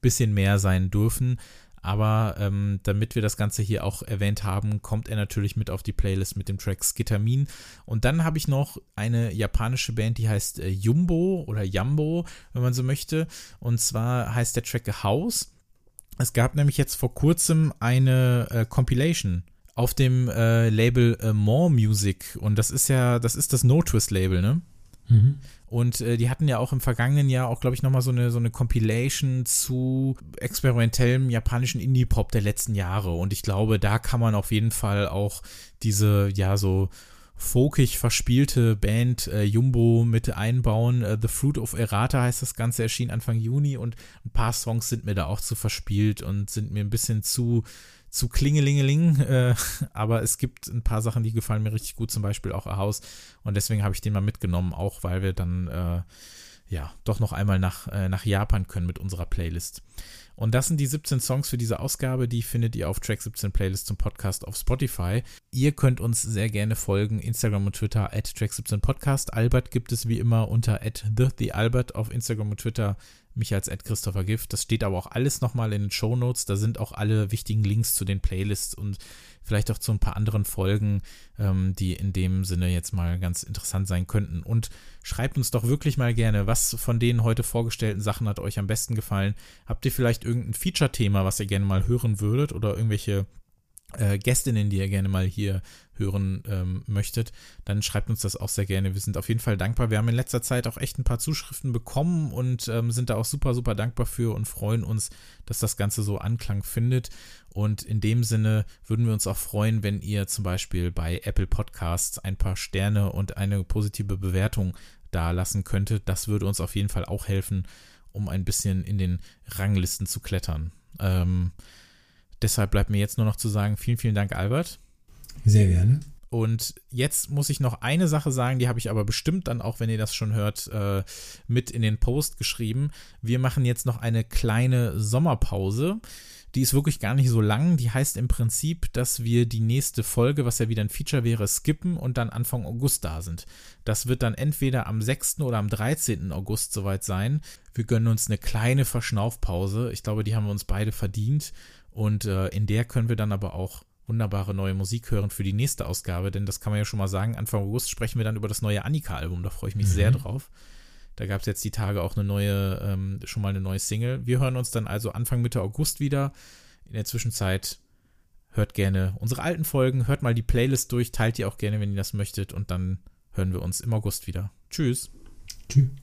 bisschen mehr sein dürfen. Aber damit wir das Ganze hier auch erwähnt haben, kommt er natürlich mit auf die Playlist mit dem Track Sketamin. Und dann habe ich noch eine japanische Band, die heißt Jumbo oder Jambo, wenn man so möchte. Und zwar heißt der Track A House. Es gab nämlich jetzt vor kurzem eine Compilation auf dem Label More Music. Und das ist das No-Twist-Label, ne? Mhm. Und die hatten ja auch im vergangenen Jahr auch, glaube ich, nochmal so eine Compilation zu experimentellem japanischen Indie-Pop der letzten Jahre. Und ich glaube, da kann man auf jeden Fall auch diese, ja, so folkig verspielte Band Jumbo mit einbauen. The Fruit of Errata heißt das Ganze, erschien Anfang Juni, und ein paar Songs sind mir da auch zu verspielt und sind mir ein bisschen zu klingelingeling, aber es gibt ein paar Sachen, die gefallen mir richtig gut, zum Beispiel auch A House, und deswegen habe ich den mal mitgenommen, auch weil wir dann doch noch einmal nach Japan können mit unserer Playlist. Und das sind die 17 Songs für diese Ausgabe, die findet ihr auf Track 17 Playlist zum Podcast auf Spotify. Ihr könnt uns sehr gerne folgen, Instagram und Twitter @Track17Podcast. Albert gibt es wie immer unter @TheAlbert auf Instagram und Twitter, mich als @ChristopherGift. Das steht aber auch alles nochmal in den Shownotes, da sind auch alle wichtigen Links zu den Playlists und vielleicht auch zu ein paar anderen Folgen, die in dem Sinne jetzt mal ganz interessant sein könnten. Und schreibt uns doch wirklich mal gerne, was von den heute vorgestellten Sachen hat euch am besten gefallen. Habt ihr vielleicht irgendein Feature-Thema, was ihr gerne mal hören würdet, oder irgendwelche Gästinnen, die ihr gerne mal hier hören möchtet, dann schreibt uns das auch sehr gerne. Wir sind auf jeden Fall dankbar. Wir haben in letzter Zeit auch echt ein paar Zuschriften bekommen und sind da auch super, super dankbar für und freuen uns, dass das Ganze so Anklang findet. Und in dem Sinne würden wir uns auch freuen, wenn ihr zum Beispiel bei Apple Podcasts ein paar Sterne und eine positive Bewertung da lassen könntet. Das würde uns auf jeden Fall auch helfen, um ein bisschen in den Ranglisten zu klettern. Deshalb bleibt mir jetzt nur noch zu sagen, vielen, vielen Dank, Albert. Sehr gerne. Und jetzt muss ich noch eine Sache sagen, die habe ich aber bestimmt dann auch, wenn ihr das schon hört, mit in den Post geschrieben. Wir machen jetzt noch eine kleine Sommerpause. Die ist wirklich gar nicht so lang. Die heißt im Prinzip, dass wir die nächste Folge, was ja wieder ein Feature wäre, skippen und dann Anfang August da sind. Das wird dann entweder am 6. oder am 13. August soweit sein. Wir gönnen uns eine kleine Verschnaufpause. Ich glaube, die haben wir uns beide verdient. Und in der können wir dann aber auch wunderbare neue Musik hören für die nächste Ausgabe, denn das kann man ja schon mal sagen, Anfang August sprechen wir dann über das neue Annika-Album, da freue ich mich sehr drauf. Da gab es jetzt die Tage auch eine neue, schon mal eine neue Single. Wir hören uns dann also Anfang Mitte August wieder. In der Zwischenzeit hört gerne unsere alten Folgen, hört mal die Playlist durch, teilt die auch gerne, wenn ihr das möchtet, und dann hören wir uns im August wieder. Tschüss. Tschüss.